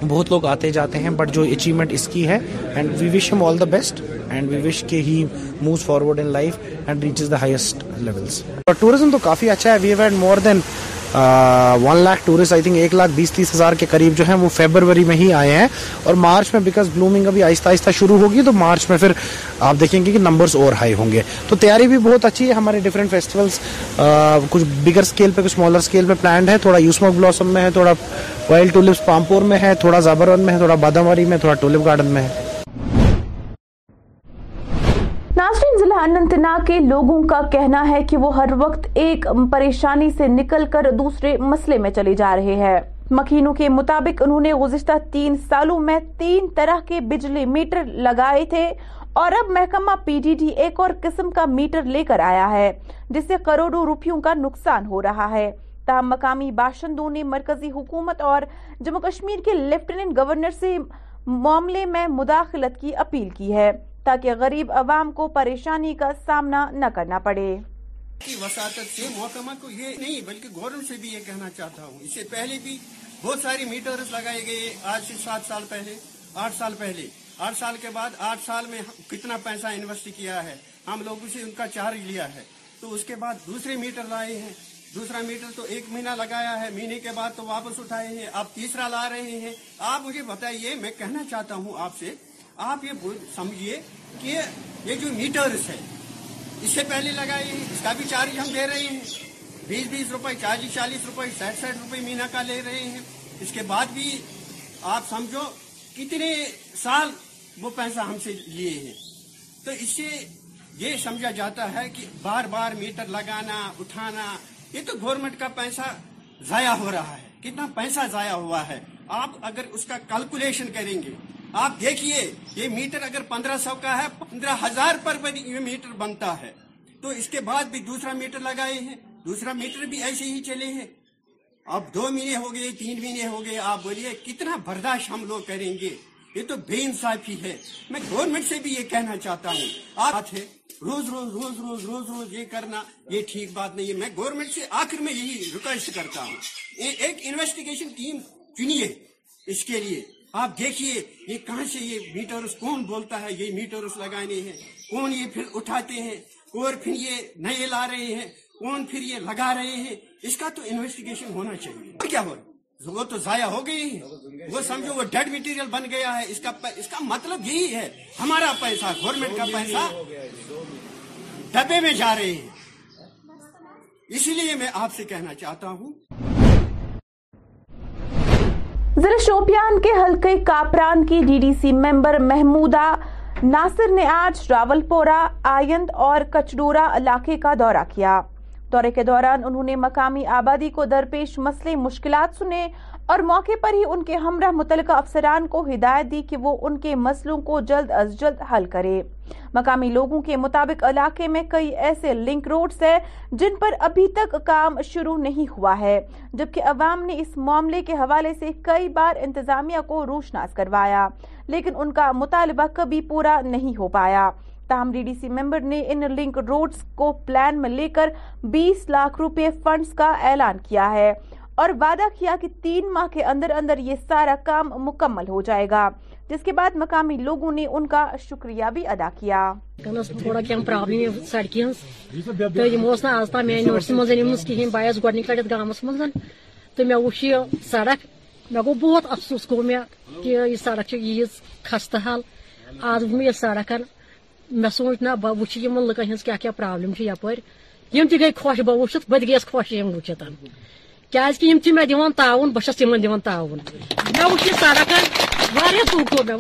بہت لوگ آتے جاتے ہیں بٹ جو اچیومنٹ اس کی ہے, and we wish him all the best and we wish کہ he moves forward in life and reaches the highest levels. Tourism تو کافی اچھا ہے, we have had more than 1 lakh tourist, I think 1,20,000-30,000 کے قریب جو ہیں وہ فیبروری میں ہی آئے ہیں, اور مارچ میں بیکاز بلومنگ ابھی آہستہ آہستہ شروع ہوگی تو مارچ میں پھر آپ دیکھیں گے کہ نمبرز اور ہائی ہوں گے. تو تیاری بھی بہت اچھی ہے, ہمارے ڈفرینٹ فیسٹیولس کچھ بگر اسکیل پہ, کچھ اسمالر اسکیل پہ پلانڈ ہے. تھوڑا یوسمک بلاسم میں ہے, تھوڑا وائلڈ ٹولپس پامپور میں ہے, تھوڑا زابرون میں ہے, تھوڑا باداماری میں, تھوڑا ٹولپ گارڈن میں ہے. اننت ناگ کے لوگوں کا کہنا ہے کہ وہ ہر وقت ایک پریشانی سے نکل کر دوسرے مسئلے میں چلے جا رہے ہیں. مکینوں کے مطابق انہوں نے گزشتہ 3 سالوں میں 3 طرح کے بجلی میٹر لگائے تھے, اور اب محکمہ پی ڈی ڈی ایک اور قسم کا میٹر لے کر آیا ہے جس سے کروڑوں روپیوں کا نقصان ہو رہا ہے. تاہم مقامی باشندوں نے مرکزی حکومت اور جموں کشمیر کے لیفٹیننٹ گورنر سے معاملے میں مداخلت کی اپیل کی ہے تاکہ غریب عوام کو پریشانی کا سامنا نہ کرنا پڑے. کی وساطت سے محکمہ کو یہ نہیں بلکہ گورنمنٹ سے بھی یہ کہنا چاہتا ہوں, اس سے پہلے بھی بہت ساری میٹرز لگائے گئے آج سے 7 سال پہلے, 8 سال پہلے. 8 سال کے بعد 8 سال میں کتنا پیسہ انویسٹ کیا ہے, ہم لوگوں سے ان کا چارج لیا ہے. تو اس کے بعد دوسرے میٹر لائے ہیں, دوسرا میٹر تو 1 مہینہ لگایا ہے, مہینے کے بعد تو واپس اٹھائے ہیں, آپ تیسرا لا رہے ہیں. آپ مجھے بتائیے, میں کہنا چاہتا ہوں آپ سے, آپ یہ سمجھیے کہ یہ جو میٹرز ہے اس سے پہلے لگائے ہیں, اس کا بھی چارج ہم دے رہے ہیں 20-20 روپئے, 40-40 روپئے, 60-60 روپئے مہینہ کا لے رہے ہیں. اس کے بعد بھی آپ سمجھو کتنے سال وہ پیسہ ہم سے لیے ہیں. تو اس سے یہ سمجھا جاتا ہے کہ بار بار میٹر لگانا اٹھانا یہ تو گورنمنٹ کا پیسہ ضائع ہو رہا ہے. کتنا پیسہ ضائع ہوا ہے, آپ اگر اس کا کیلکولیشن کریں گے, آپ دیکھیے یہ میٹر اگر 1500 کا ہے 15,000 پر یہ میٹر بنتا ہے. تو اس کے بعد بھی دوسرا میٹر لگائے ہیں, دوسرا میٹر بھی ایسے ہی چلے ہیں. اب 2 مہینے ہو گئے, 3 مہینے ہو گئے. آپ بولیے کتنا برداشت ہم لوگ کریں گے, یہ تو بے انصافی ہے. میں گورنمنٹ سے بھی یہ کہنا چاہتا ہوں, آپ روز روز روز روز روز روز یہ کرنا یہ ٹھیک بات نہیں ہے. میں گورنمنٹ سے آخر میں یہی ریکویسٹ کرتا ہوں, ایک انویسٹیگیشن ٹیم چنیے اس کے لیے. آپ دیکھیے یہ کہاں سے یہ میٹرز, کون بولتا ہے یہ میٹرز لگانے ہیں, کون یہ پھر اٹھاتے ہیں, اور پھر یہ نئے لا رہے ہیں, کون پھر یہ لگا رہے ہیں. اس کا تو انویسٹیگیشن ہونا چاہیے. کیا ہو وہ تو ضائع ہو گئی ہے, وہ سمجھو وہ ڈیڈ مٹیریل بن گیا ہے. اس کا مطلب یہی ہے ہمارا پیسہ, گورنمنٹ کا پیسہ ڈبے میں جا رہے ہیں. اسی لیے میں آپ سے کہنا چاہتا ہوں. ضلع شوپیان کے حلقے کاپران کی D D C member Mehmooda Nasir نے آج راولپورہ, آئند اور کچڈورا علاقے کا دورہ کیا. دورے کے دوران انہوں نے مقامی آبادی کو درپیش مسئلے مشکلات سنے اور موقع پر ہی ان کے ہمراہ متعلقہ افسران کو ہدایت دی کہ وہ ان کے مسئلوں کو جلد از جلد حل کرے. مقامی لوگوں کے مطابق علاقے میں کئی ایسے لنک روڈز ہیں جن پر ابھی تک کام شروع نہیں ہوا ہے, جبکہ عوام نے اس معاملے کے حوالے سے کئی بار انتظامیہ کو روشناس کروایا لیکن ان کا مطالبہ کبھی پورا نہیں ہو پایا. تاہم ڈی ڈی سی ممبر نے ان لنک روڈز کو پلان میں لے کر 20 لاکھ روپے فنڈز کا اعلان کیا ہے اور وعدہ کیا کہ 3 ماہ کے اندر اندر یہ سارا کام مکمل ہو جائے گا, جس کے بعد مقامی لوگوں نے ان کا شکریہ بھی ادا کیا. تھوڑا پرابلم سڑکیں آج تک میرے نوٹس مز کھین بہ گیک لٹ گامس مز تو مے وچھ یہ سڑک, مے گو بہت افسوس گو مے کہ یہ سڑک یز خستہ حال. آج وچھ مے یہ سڑک, مے سوچ نا بہ وچھ یہ لکن ہز کیا پرابلم یپر, یم تہ گئی خوش, بہ وچھ بہت گیس خوش یم وچھت کیازکہ مے دان تعاون, بہت دان تعاون. مے وچھ یہ سڑک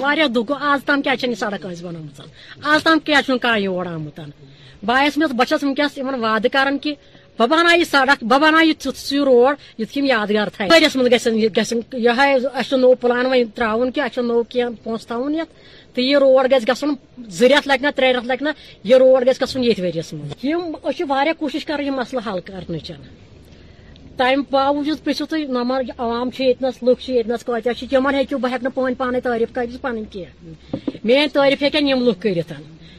واریاہ دکھ گو, آج تام کیا یہ سڑک کنس بنوت, آج تام کیا کھانا یور آمت. باعث مت بہت ونکس ان وعدہ کران کہ بہ بنائی یہ سڑک, بہ بنائی یہ روڈ یتھ کم یادگار تھائی. مجھ گھن یہ نو پلان ون تراؤن, کہ اچھا نو کی پونس تھاؤن یت تو یہ روڈ گز گھن زرت لگنا ترے رات لگنا یہ روڈ گز گھن یتھ ورس مجھے کوشش کر مسئلہ حل کرنے تمہ باوجود پرچھو تھی نمبر عوام یتنس لوگ یتنس کتیا بہ ہوں پن پانے تعریف کر پن کی میری تعریف ہوں لوگ کرت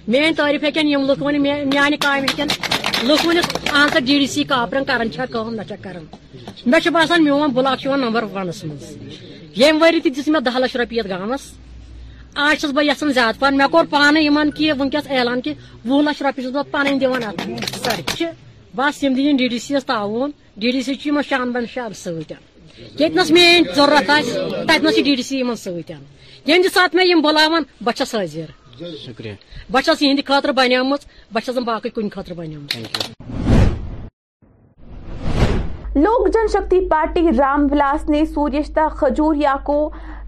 میری تعریف ہوں لوگ ون میان کا لوگ ونس اہم سا ڈی ڈی سی کاپرن کران نہ مے باسان میون بلاک نمبر ونس میم وری تھی میں 10 لچھ روپیے گامس آج چھس بہ یژھان زیادہ پہن مے کور پانے کہ ونکس اعلان کہ 20 لچھ روپیے بہت پن دن بس ہم دن ڈی ڈی سی یس تعاون ڈی ڈی سی شان بن شب سنس میری ضرورت آس ڈی ڈی سی سن یمہ سات میں بلاوان بہ چھس حاضر شکریہ بہ چھس یہند خاطر بنیام بہ چھس باقی کن خاطر بنیام لوک جن شکتی پارٹی رام ولاس نے سوریشتا کھجوریا کو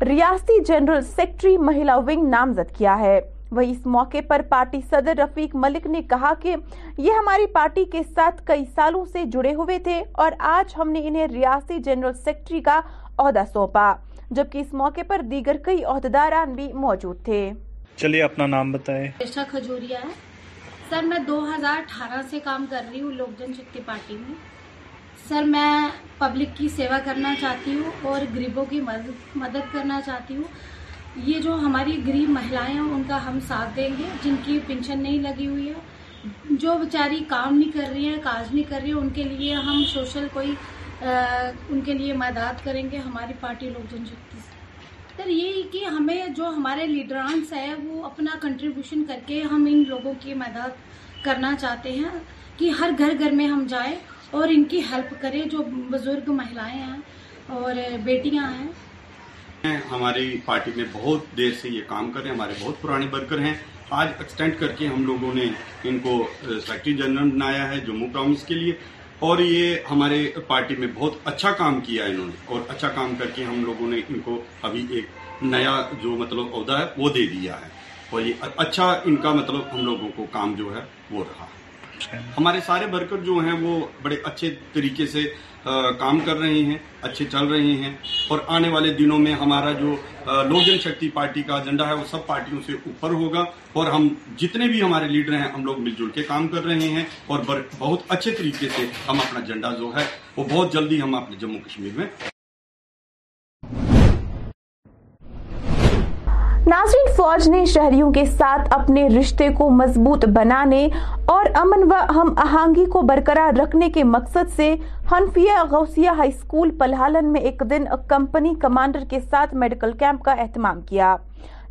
ریاستی جنرل سیکرٹری مہیلا ونگ نامزد کیا ہے. وہی اس موقع پر پارٹی صدر رفیق ملک نے کہا کہ یہ ہماری پارٹی کے ساتھ کئی سالوں سے جڑے ہوئے تھے اور آج ہم نے انہیں ریاستی جنرل سیکرٹری کا عہدہ سونپا, جبکہ اس موقع پر دیگر کئی عہدیداران بھی موجود تھے. چلیے اپنا نام بتائیں. کھجوریا ہے سر, میں 2018 سے کام کر رہی ہوں لوک جن شکتی پارٹی میں. سر میں پبلک کی سیوا کرنا چاہتی ہوں اور غریبوں کی مدد کرنا چاہتی ہوں. یہ جو ہماری غریب مہیلائیں ہیں ان کا ہم ساتھ دیں گے, جن کی پینشن نہیں لگی ہوئی ہے, جو بیچاری کام نہیں کر رہی ہیں, کاج نہیں کر رہی ہیں, ان کے لیے ہم سوشل کوئی ان کے لیے مدد کریں گے ہماری پارٹی لوک جن شکتی سے. سر یہی کہ ہمیں جو ہمارے لیڈرانس ہے وہ اپنا کنٹریبیوشن کر کے ہم ان لوگوں کی مدد کرنا چاہتے ہیں کہ ہر گھر گھر میں ہم جائیں اور ان کی ہیلپ کرے جو بزرگ مہیلائیں ہیں اور بیٹیاں ہیں. ہماری پارٹی میں بہت دیر سے یہ کام کر رہے ہیں, ہمارے بہت پرانے ورکر ہیں. آج ایکسٹینڈ کر کے ہم لوگوں نے ان کو سیکرٹری جنرل بنایا ہے جموں پروونس کے لیے, اور یہ ہمارے پارٹی میں بہت اچھا کام کیا ہے انہوں نے, اور اچھا کام کر کے ہم لوگوں نے ان کو ابھی ایک نیا جو مطلب عہدہ ہے وہ دے دیا ہے, اور یہ اچھا ان کا مطلب ہم لوگوں کو کام جو ہے وہ رہا. ہمارے سارے ورکر جو ہیں وہ بڑے اچھے طریقے سے کام کر رہے ہیں, اچھے چل رہے ہیں, اور آنے والے دنوں میں ہمارا جو لوک جن شکتی پارٹی کا ایجنڈا ہے وہ سب پارٹیوں سے اوپر ہوگا, اور ہم جتنے بھی ہمارے لیڈر ہیں ہم لوگ مل جل کے کام کر رہے ہیں, اور بہت اچھے طریقے سے ہم اپنا ایجنڈا جو ہے وہ بہت جلدی ہم اپنے جموں کشمیر میں. ناظرین, فوج نے شہریوں کے ساتھ اپنے رشتے کو مضبوط بنانے اور امن و ہم آہنگی کو برقرار رکھنے کے مقصد سے حنفیہ غوثیہ ہائی اسکول پلہالن میں ایک دن کمپنی کمانڈر کے ساتھ میڈیکل کیمپ کا اہتمام کیا,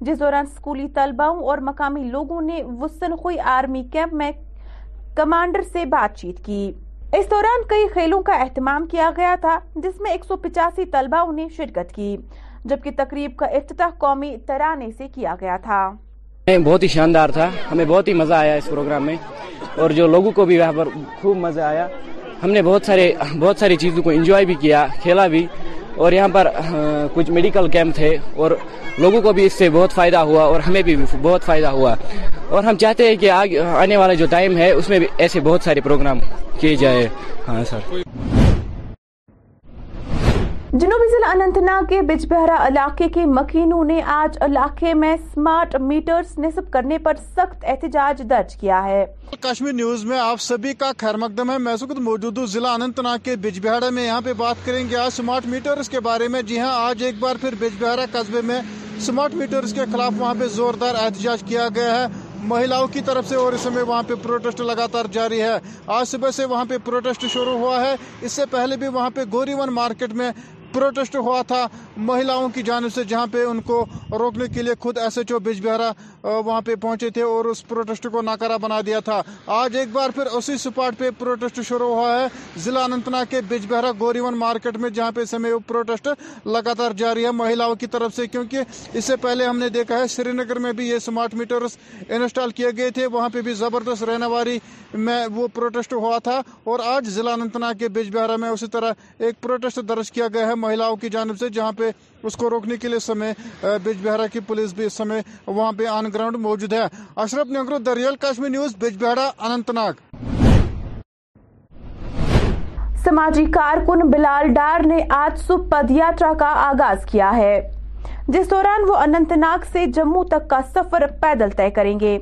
جس دوران اسکولی طلباؤں اور مقامی لوگوں نے وسن خوئی آرمی کیمپ میں کمانڈر سے بات چیت کی. اس دوران کئی کھیلوں کا اہتمام کیا گیا تھا, جس میں 185 طلباؤں نے شرکت کی, جبکہ تقریب کا افتتاح قومی ترانے سے کیا گیا تھا. بہت ہی شاندار تھا, ہمیں بہت ہی مزہ آیا اس پروگرام میں, اور جو لوگوں کو بھی وہاں پر خوب مزہ آیا. ہم نے بہت ساری چیزوں کو انجوائے بھی کیا, کھیلا بھی, اور یہاں پر کچھ میڈیکل کیمپ تھے اور لوگوں کو بھی اس سے بہت فائدہ ہوا اور ہمیں بھی بہت فائدہ ہوا, اور ہم چاہتے ہیں کہ آنے والا جو ٹائم ہے اس میں بھی ایسے بہت سارے پروگرام کیے جائے. ہاں سر. جنوبی ضلع اننت ناگ کے بجبہرا علاقے کے مکینوں نے آج علاقے میں سمارٹ میٹرز نصب کرنے پر سخت احتجاج درج کیا ہے. کشمیر نیوز میں آپ سبھی کا خیر مقدم ہے. میں اس وقت موجود ہوں ضلع اننت ناگ کے بجبہرا میں. یہاں پہ بات کریں گے آج سمارٹ میٹرز کے بارے میں. جی ہاں, آج ایک بار پھر بجبہرا قصبے میں سمارٹ میٹرز کے خلاف وہاں پہ زوردار احتجاج کیا گیا ہے مہیلاؤں کی طرف سے, اور اس سمے وہاں پہ پروٹیسٹ لگاتار جاری ہے. آج صبح سے وہاں پہ پروٹیسٹ شروع ہوا ہے. اس سے پہلے بھی وہاں پہ گوری ون مارکیٹ میں پروٹیسٹ ہوا تھا مہیلاؤں کی جانب سے, جہاں پہ ان کو روکنے کے لیے خود SHO بجبہرا وہاں پہ پہنچے تھے اور اس پروٹیسٹ کو ناکارہ بنا دیا تھا. آج ایک بار پھر اسی سپاٹ پہ پروٹیسٹ شروع ہوا ہے ضلع اننت ناگ کے بجبہرا گوری ون مارکیٹ میں, جہاں پہ اس سمے پروٹیسٹ لگاتار جاری ہے مہیلاؤں کی طرف سے, کیونکہ اس سے پہلے ہم نے دیکھا ہے سری نگر میں بھی یہ سمارٹ میٹرز انسٹال کیے گئے تھے, وہاں پہ بھی زبردست رہنماری میں وہ پروٹیسٹ ہوا تھا, اور آج ضلع اننت ناگ کے بجبہرا میں اسی طرح ایک پروٹیسٹ درج کیا گیا ہے مہیلاؤں کی جانب سے, جہاں پہ اس کو روکنے کے لیے سمے بجبہرا کی پولیس بھی اس سمے وہاں پہ آن گراؤنڈ موجود ہے. Ashraf Nagroo, the real Kashmir news, Bijbehara, Anantnag. سماجی کارکن بلال ڈار نے آج صبح پد یاترا کا آغاز کیا ہے. جس دوران وہ اننت ناگ سے جموں تک کا سفر پیدل طے کریں گے.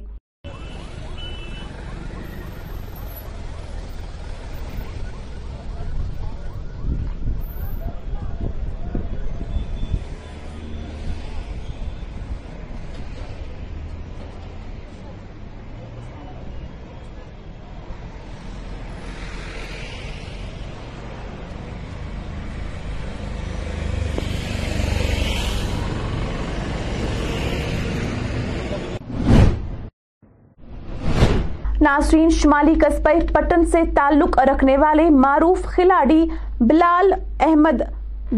ناظرین، شمالی قصبہ پٹن سے تعلق رکھنے والے معروف کھلاڑی بلال احمد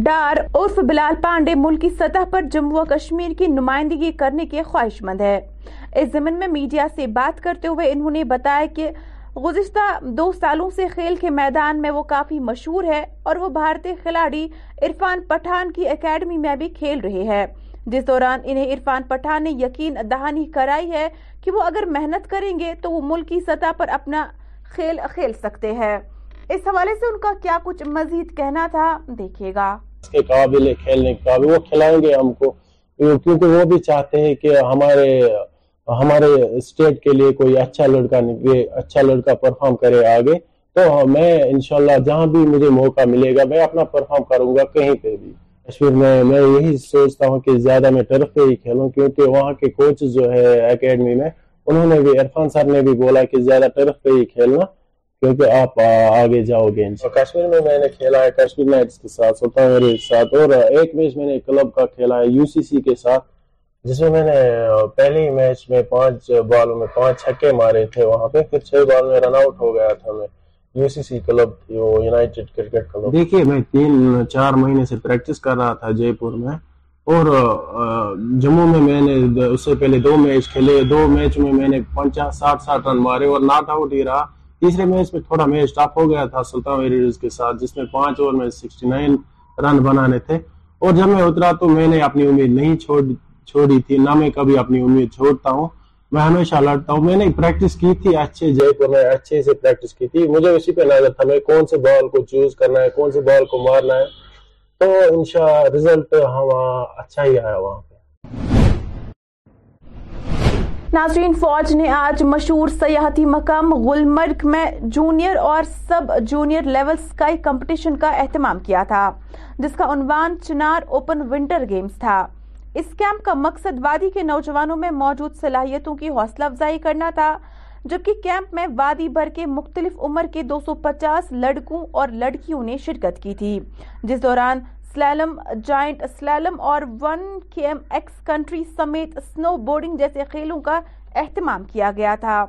ڈار عرف بلال پانڈے ملکی سطح پر جموں و کشمیر کی نمائندگی کرنے کے خواہش مند ہے. اس ضمن میں میڈیا سے بات کرتے ہوئے انہوں نے بتایا کہ گزشتہ 2 سالوں سے کھیل کے میدان میں وہ کافی مشہور ہے اور وہ بھارتی کھلاڑی عرفان پٹھان کی اکیڈمی میں بھی کھیل رہے ہیں، جس دوران انہیں عرفان پٹھان نے یقین دہانی کرائی ہے کہ وہ اگر محنت کریں گے تو وہ ملکی سطح پر اپنا کھیل کھیل سکتے ہیں. اس حوالے سے ان کا کیا کچھ مزید کہنا تھا، دیکھیے گا. اس کے قابل ہے کھیلنے کے قابل، وہ کھلائیں گے ہم کو، کیونکہ وہ بھی چاہتے ہیں کہ ہمارے اسٹیٹ کے لیے کوئی اچھا لڑکا پرفارم کرے آگے. تو میں انشاءاللہ جہاں بھی مجھے موقع ملے گا میں اپنا پرفارم کروں گا کہیں پہ بھی. کشمیر میں میں یہی سوچتا ہوں کہ زیادہ میں ٹرف پہ ہی کھیلوں، کیونکہ وہاں کے کوچ جو ہے اکیڈمی میں، انہوں نے بھی عرفان صاحب نے بھی بولا کہ زیادہ ٹرف پہ ہی کھیلنا کیونکہ آپ آگے جاؤ گے. کشمیر میں میں نے کھیلا ہے کشمیر نائٹس کے ساتھ، سلطان میرے ساتھ، اور ایک میچ میں نے کلب کا کھیلا ہے UCC کے ساتھ، جس میں میں نے پہلی میچ میں 5 بالوں میں 5 چھکے مارے تھے وہاں پہ، پھر 6 بال میں رن آؤٹ ہو گیا تھا میں. UCC کلب تھی وہ، یونائٹڈ کرکٹ کلب. دیکھیے میں 3-4 مہینے سے پریکٹس کر رہا تھا جے پور میں، اور جموں میں نے اس سے پہلے 2 میچ کھیلے. 2 میچ میں میں نے 50-60 رن مارے اور ناٹ آؤٹ ہی رہا. تیسرے میچ میں تھوڑا میچ ٹاپ ہو گیا تھا سلطان ویریئرز کے ساتھ، جس میں 5 اوور میں 69 رن بنانے تھے. اور جب میں اترا تو میں نے اپنی امید نہیں چھوڑی تھی، نہ میں کبھی اپنی امید چھوڑتا ہوں، میں ہمیشہ لڑتا ہوں. میں نے پریکٹس کی تھی اچھے جے پور میں، اچھے سے پریکٹس کی تھی. مجھے اسی پہ نظر تھا میں کون سے بال کو چوز کرنا ہے، کون سے بال کو مارنا ہے، تو انشاءاللہ رزلٹ اچھا ہی آیا وہاں پہ. ناظرین، فوج نے آج مشہور سیاحتی مقام گلمرگ میں جونیئر اور sub junior level ski competition کا اہتمام کیا تھا، جس کا عنوان چنار اوپن ونٹر گیمز تھا. اس کیمپ کا مقصد وادی کے نوجوانوں میں موجود صلاحیتوں کی حوصلہ افزائی کرنا تھا، جبکہ کیمپ میں وادی بھر کے مختلف عمر کے 250 لڑکوں اور لڑکیوں نے شرکت کی تھی، جس دوران سلالم، جائنٹ سلالم اور 1 کم ایکس کنٹری سمیت سنو بورڈنگ جیسے کھیلوں کا اہتمام کیا گیا تھا.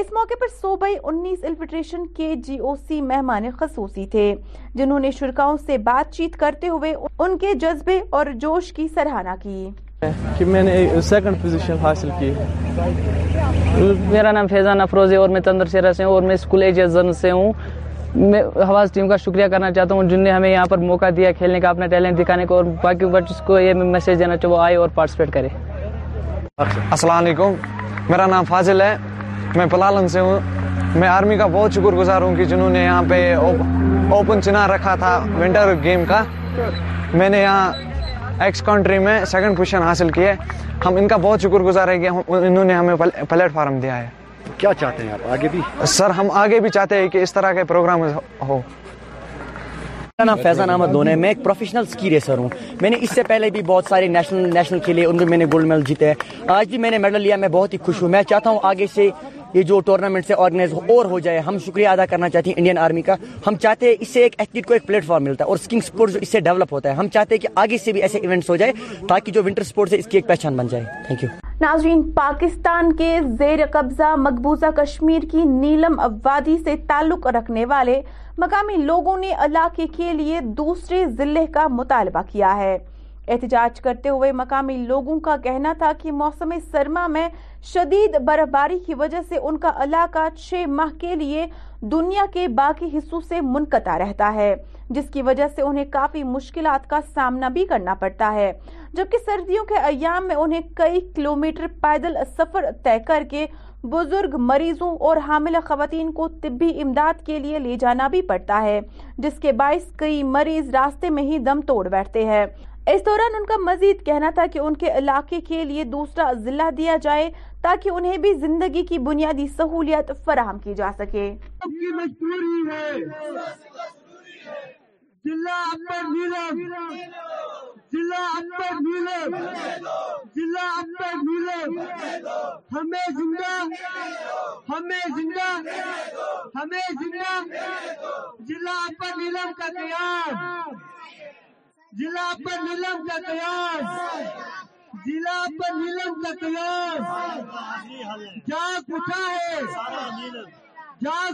اس موقع پر صوبائی 19 الفٹریشن کے GOC مہمان خصوصی تھے، جنہوں نے شرکاؤں سے بات چیت کرتے ہوئے ان کے جذبے اور جوش کی سراہنا کی کہ میں نے 2nd پوزیشن حاصل کی. میرا نام فیضان احمد اور میں تندر شہرہ سے ہوں اور میں اسکول ایجزن سے ہوں. میں حواس ٹیم کا شکریہ کرنا چاہتا ہوں جن نے ہمیں یہاں پر موقع دیا کھیلنے کا، اپنا ٹیلنٹ دکھانے کا، اور باقی بچوں کو یہ میسج دینا چاہیے وہ آئے اور پارٹیسپیٹ کرے. السلام علیکم، میرا نام فاضل ہے، میں پلالن سے ہوں. میں آرمی کا بہت شکر گزار ہوں کہ جنہوں نے یہاں پہ اوپن چنار رکھا تھا ونٹر گیم کا. میں نے یہاں ایکس کنٹری میں 2nd پوزیشن حاصل کی ہے. ہم ان کا بہت شکر گزار ہے کہ انہوں نے ہمیں پلیٹ فارم دیا ہے. کیا چاہتے ہیں آپ آگے بھی؟ سر ہم آگے بھی چاہتے ہیں کہ اس طرح کے پروگرام ہو. میرا نام فیضان احمد دار ہے، میں ایک پروفیشنل اسکی ریسر ہوں. میں نے اس سے پہلے بھی بہت سارے نیشنل کھیلے، ان میں نے گولڈ میڈل جیتے ہیں. آج بھی میں نے میڈل لیا، میں بہت ہی خوش ہوں. میں چاہتا ہوں آگے سے یہ جو ٹورنامنٹ سے آرگنائز اور ہو جائے. ہم شکریہ ادا کرنا چاہتے ہیں انڈین آرمی کا. ہم چاہتے ہیں اس سے ایک ایتھلیٹ کو ایک پلیٹ فارم ملتا ہے اور اسکیئنگ اسپورٹ جو اس سے ڈیولپ ہوتا ہے. ہم چاہتے ہیں کہ آگے سے بھی ایسے ایونٹس ہو جائے تاکہ جو ونٹر اسپورٹس ہے اس کی ایک پہچان بن جائے. Thank you. ناظرین، پاکستان کے زیر قبضہ مقبوضہ کشمیر کی نیلم وادی سے تعلق رکھنے والے مقامی لوگوں نے علاقے کے لیے دوسرے ضلع کا مطالبہ کیا ہے. احتجاج کرتے ہوئے مقامی لوگوں کا کہنا تھا کہ موسم سرما میں شدید برفباری کی وجہ سے ان کا علاقہ 6 ماہ کے لیے دنیا کے باقی حصوں سے منقطع رہتا ہے، جس کی وجہ سے انہیں کافی مشکلات کا سامنا بھی کرنا پڑتا ہے، جبکہ سردیوں کے ایام میں انہیں کئی کلومیٹر پیدل سفر طے کر کے بزرگ مریضوں اور حاملہ خواتین کو طبی امداد کے لیے لے جانا بھی پڑتا ہے، جس کے باعث کئی مریض راستے میں ہی دم توڑ بیٹھتے ہیں. اس دوران ان کا مزید کہنا تھا کہ ان کے علاقے کے لیے دوسرا ضلع دیا جائے تاکہ انہیں بھی زندگی کی بنیادی سہولیات فراہم کی جا سکے. سب کی مجبوری ہے ضلع اپر نیلم، ضلع اپر نیلم، ضلع اپر نیلم، ہمیں زندہ، ہمیں زندہ، ہمیں زندہ، ضلع اپر نیلم کا قیام، ضلع پر نیلم کا قیام، ضلع پر نیلم کا قیام، جہاں کچھا ہے جہاں.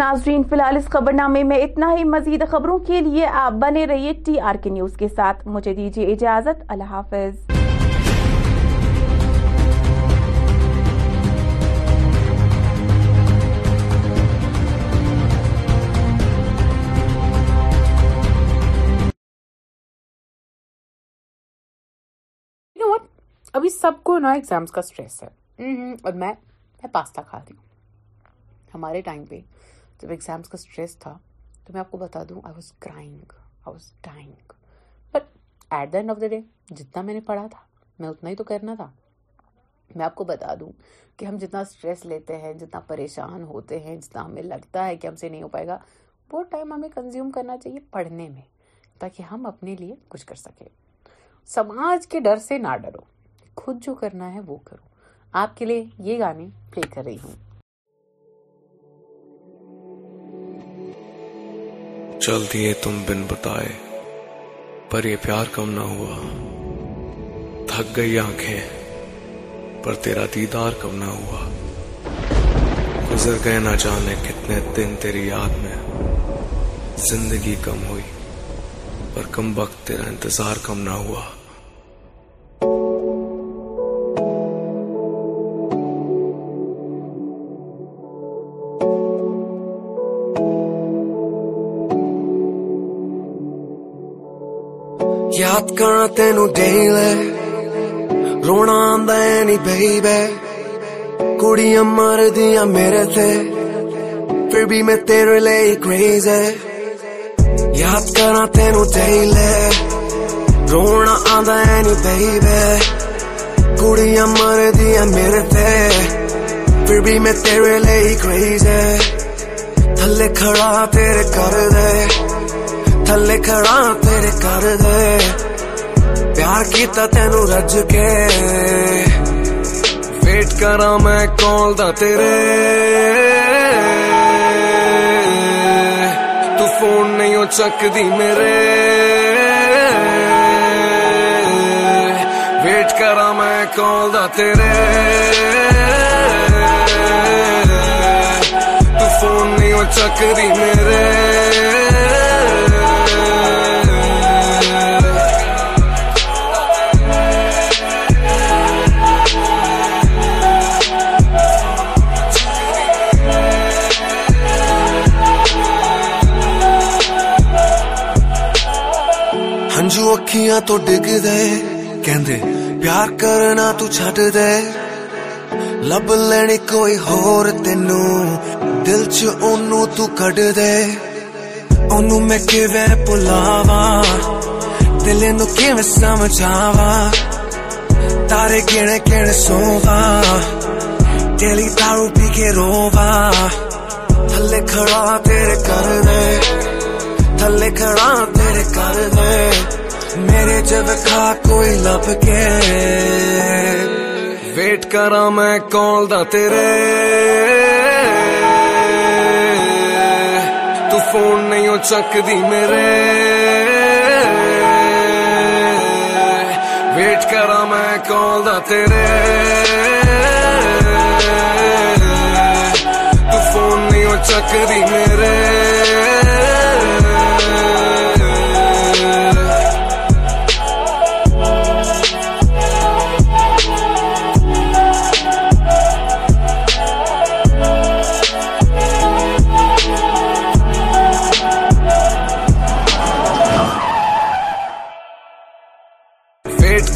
ناظرین فی الحال اس خبر نامے میں اتنا ہی. مزید خبروں کے لیے آپ بنے رہیے ٹی آر کے نیوز کے ساتھ. مجھے دیجیے اجازت. اللہ حافظ. ابھی سب کو نا ایگزامس کا اسٹریس ہے اور میں پاستا کھا رہی ہوں. ہمارے ٹائم پہ جب ایگزامس کا اسٹریس تھا تو میں آپ کو بتا دوں I was crying, I was dying, but at the end of the day جتنا میں نے پڑھا تھا میں اتنا ہی تو کرنا تھا. میں آپ کو بتا دوں کہ ہم جتنا اسٹریس لیتے ہیں، جتنا پریشان ہوتے ہیں، جتنا ہمیں لگتا ہے کہ ہم سے نہیں ہو پائے گا، وہ ٹائم ہمیں کنزیوم کرنا چاہیے پڑھنے میں تاکہ ہم اپنے لیے کچھ کر سکیں. سماج کے ڈر سے نہ ڈرو، خود جو کرنا ہے وہ کرو. آپ کے لیے یہ گانے پلے کر رہی ہوں. چل دیے تم بن بتائے پر یہ پیار کم نہ ہوا، تھک گئی آنکھیں پر تیرا دیدار کم نہ ہوا، گزر گئے نہ جانے کتنے دن تیری یاد میں، زندگی کم ہوئی پر کم وقت تیرا انتظار کم نہ ہوا. یاد کرنا تینو ڈیلے رونا آندا ہے نی بیبے، کڑیاں مار دیاں میرے تے پھر بھی میں تیرے لئی کریز ہے. یاد کرنا تینو ڈیلے رونا آندا ہے نی بیبے، کڑیاں مار دیاں میرے تے پھر بھی میں تیرے لئی کریز ہے. تھلے کھڑا تیرے کر دے، تھلے کھڑا تیرے کر دے، پیار کیتا تینوں رج کے، ویٹ کراں میں کال دا تیرے، تو فون نہیں ہو چکدی میرے، ویٹ کراں میں کال دا تیرے، تو فون نہیں ہو چکدی میرے. اکھیاں تو ڈگ دے کہندے پیار کرنا تو چھٹ دے، لب لینی کوئی ہور تینوں دل چ اونوں تو کڈ دے، اونوں میں کیویں بھلاواں دل نوں کیویں سمجھاواں، تارے کیڑے کیڑے سوواں ڈیلی دارو پی کے روواں، تھلے کھڑا تیرے کر دے، تھلے کھڑا تیرے کر دے، میرے جب کھا کوئی لب کے، ویٹ کراں میں کال دا تیرے، تو فون نہیں ہو چکدی میرے، ویٹ کراں میں کال دا تیرے، تو فون نہیں ہو چکدی میرے.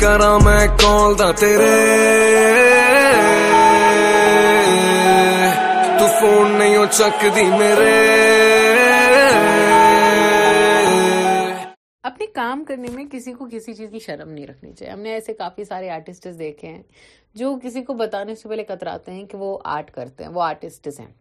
کراں میں کال دا تیرے، تو فون نہیں ہو چکدی میرے. اپنے کام کرنے میں کسی کو کسی چیز کی شرم نہیں رکھنی چاہیے. ہم نے ایسے کافی سارے آرٹسٹس دیکھے ہیں جو کسی کو بتانے سے پہلے کتراتے ہیں کہ وہ آرٹ کرتے ہیں, وہ آرٹسٹس ہیں.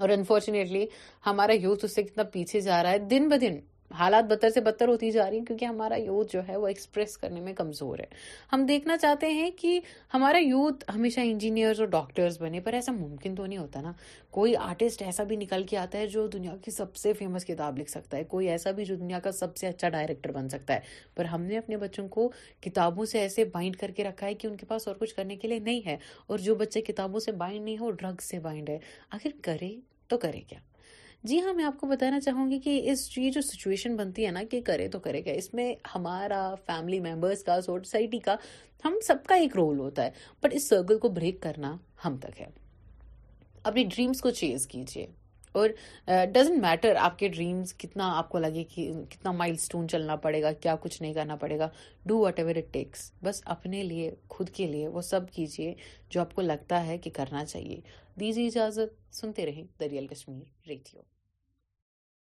اور انفارچونیٹلی ہمارا یوتھ اس سے کتنا پیچھے جا رہا ہے, دن بہ دن حالات بدتر سے بدتر ہوتی جا رہی ہیں, کیونکہ ہمارا یوتھ جو ہے وہ ایکسپریس کرنے میں کمزور ہے. ہم دیکھنا چاہتے ہیں کہ ہمارا یوتھ ہمیشہ انجینئرز اور ڈاکٹرز بنے, پر ایسا ممکن تو نہیں ہوتا نا. کوئی آرٹسٹ ایسا بھی نکل کے آتا ہے جو دنیا کی سب سے فیمس کتاب لکھ سکتا ہے, کوئی ایسا بھی جو دنیا کا سب سے اچھا ڈائریکٹر بن سکتا ہے, پر ہم نے اپنے بچوں کو کتابوں سے ایسے بائنڈ کر کے رکھا ہے کہ ان کے پاس اور کچھ کرنے کے لیے نہیں ہے. اور جو بچے کتابوں سے بائنڈ نہیں ہو, ڈرگ سے بائنڈ ہے, آخر کرے تو کرے کیا؟ جی ہاں, میں آپ کو بتانا چاہوں گی کہ اس یہ جو سچویشن بنتی ہے نا کہ کرے تو کرے کیا, اس میں ہمارا فیملی ممبرس کا, سوسائٹی کا, ہم سب کا ایک رول ہوتا ہے, بٹ اس سرکل کو بریک کرنا ہم تک ہے. اپنی ڈریمز کو چیز کیجیے, اور ڈزنٹ میٹر آپ کے ڈریمز کتنا آپ کو لگے کہ کتنا مائل اسٹون چلنا پڑے گا, کیا کچھ نہیں کرنا پڑے گا, do whatever it takes. بس اپنے لیے, خود کے لیے وہ سب کیجیے جو آپ کو لگتا ہے کہ کرنا چاہیے. دیجیے اجازت, سنتے رہیں The Real Kashmir Radio.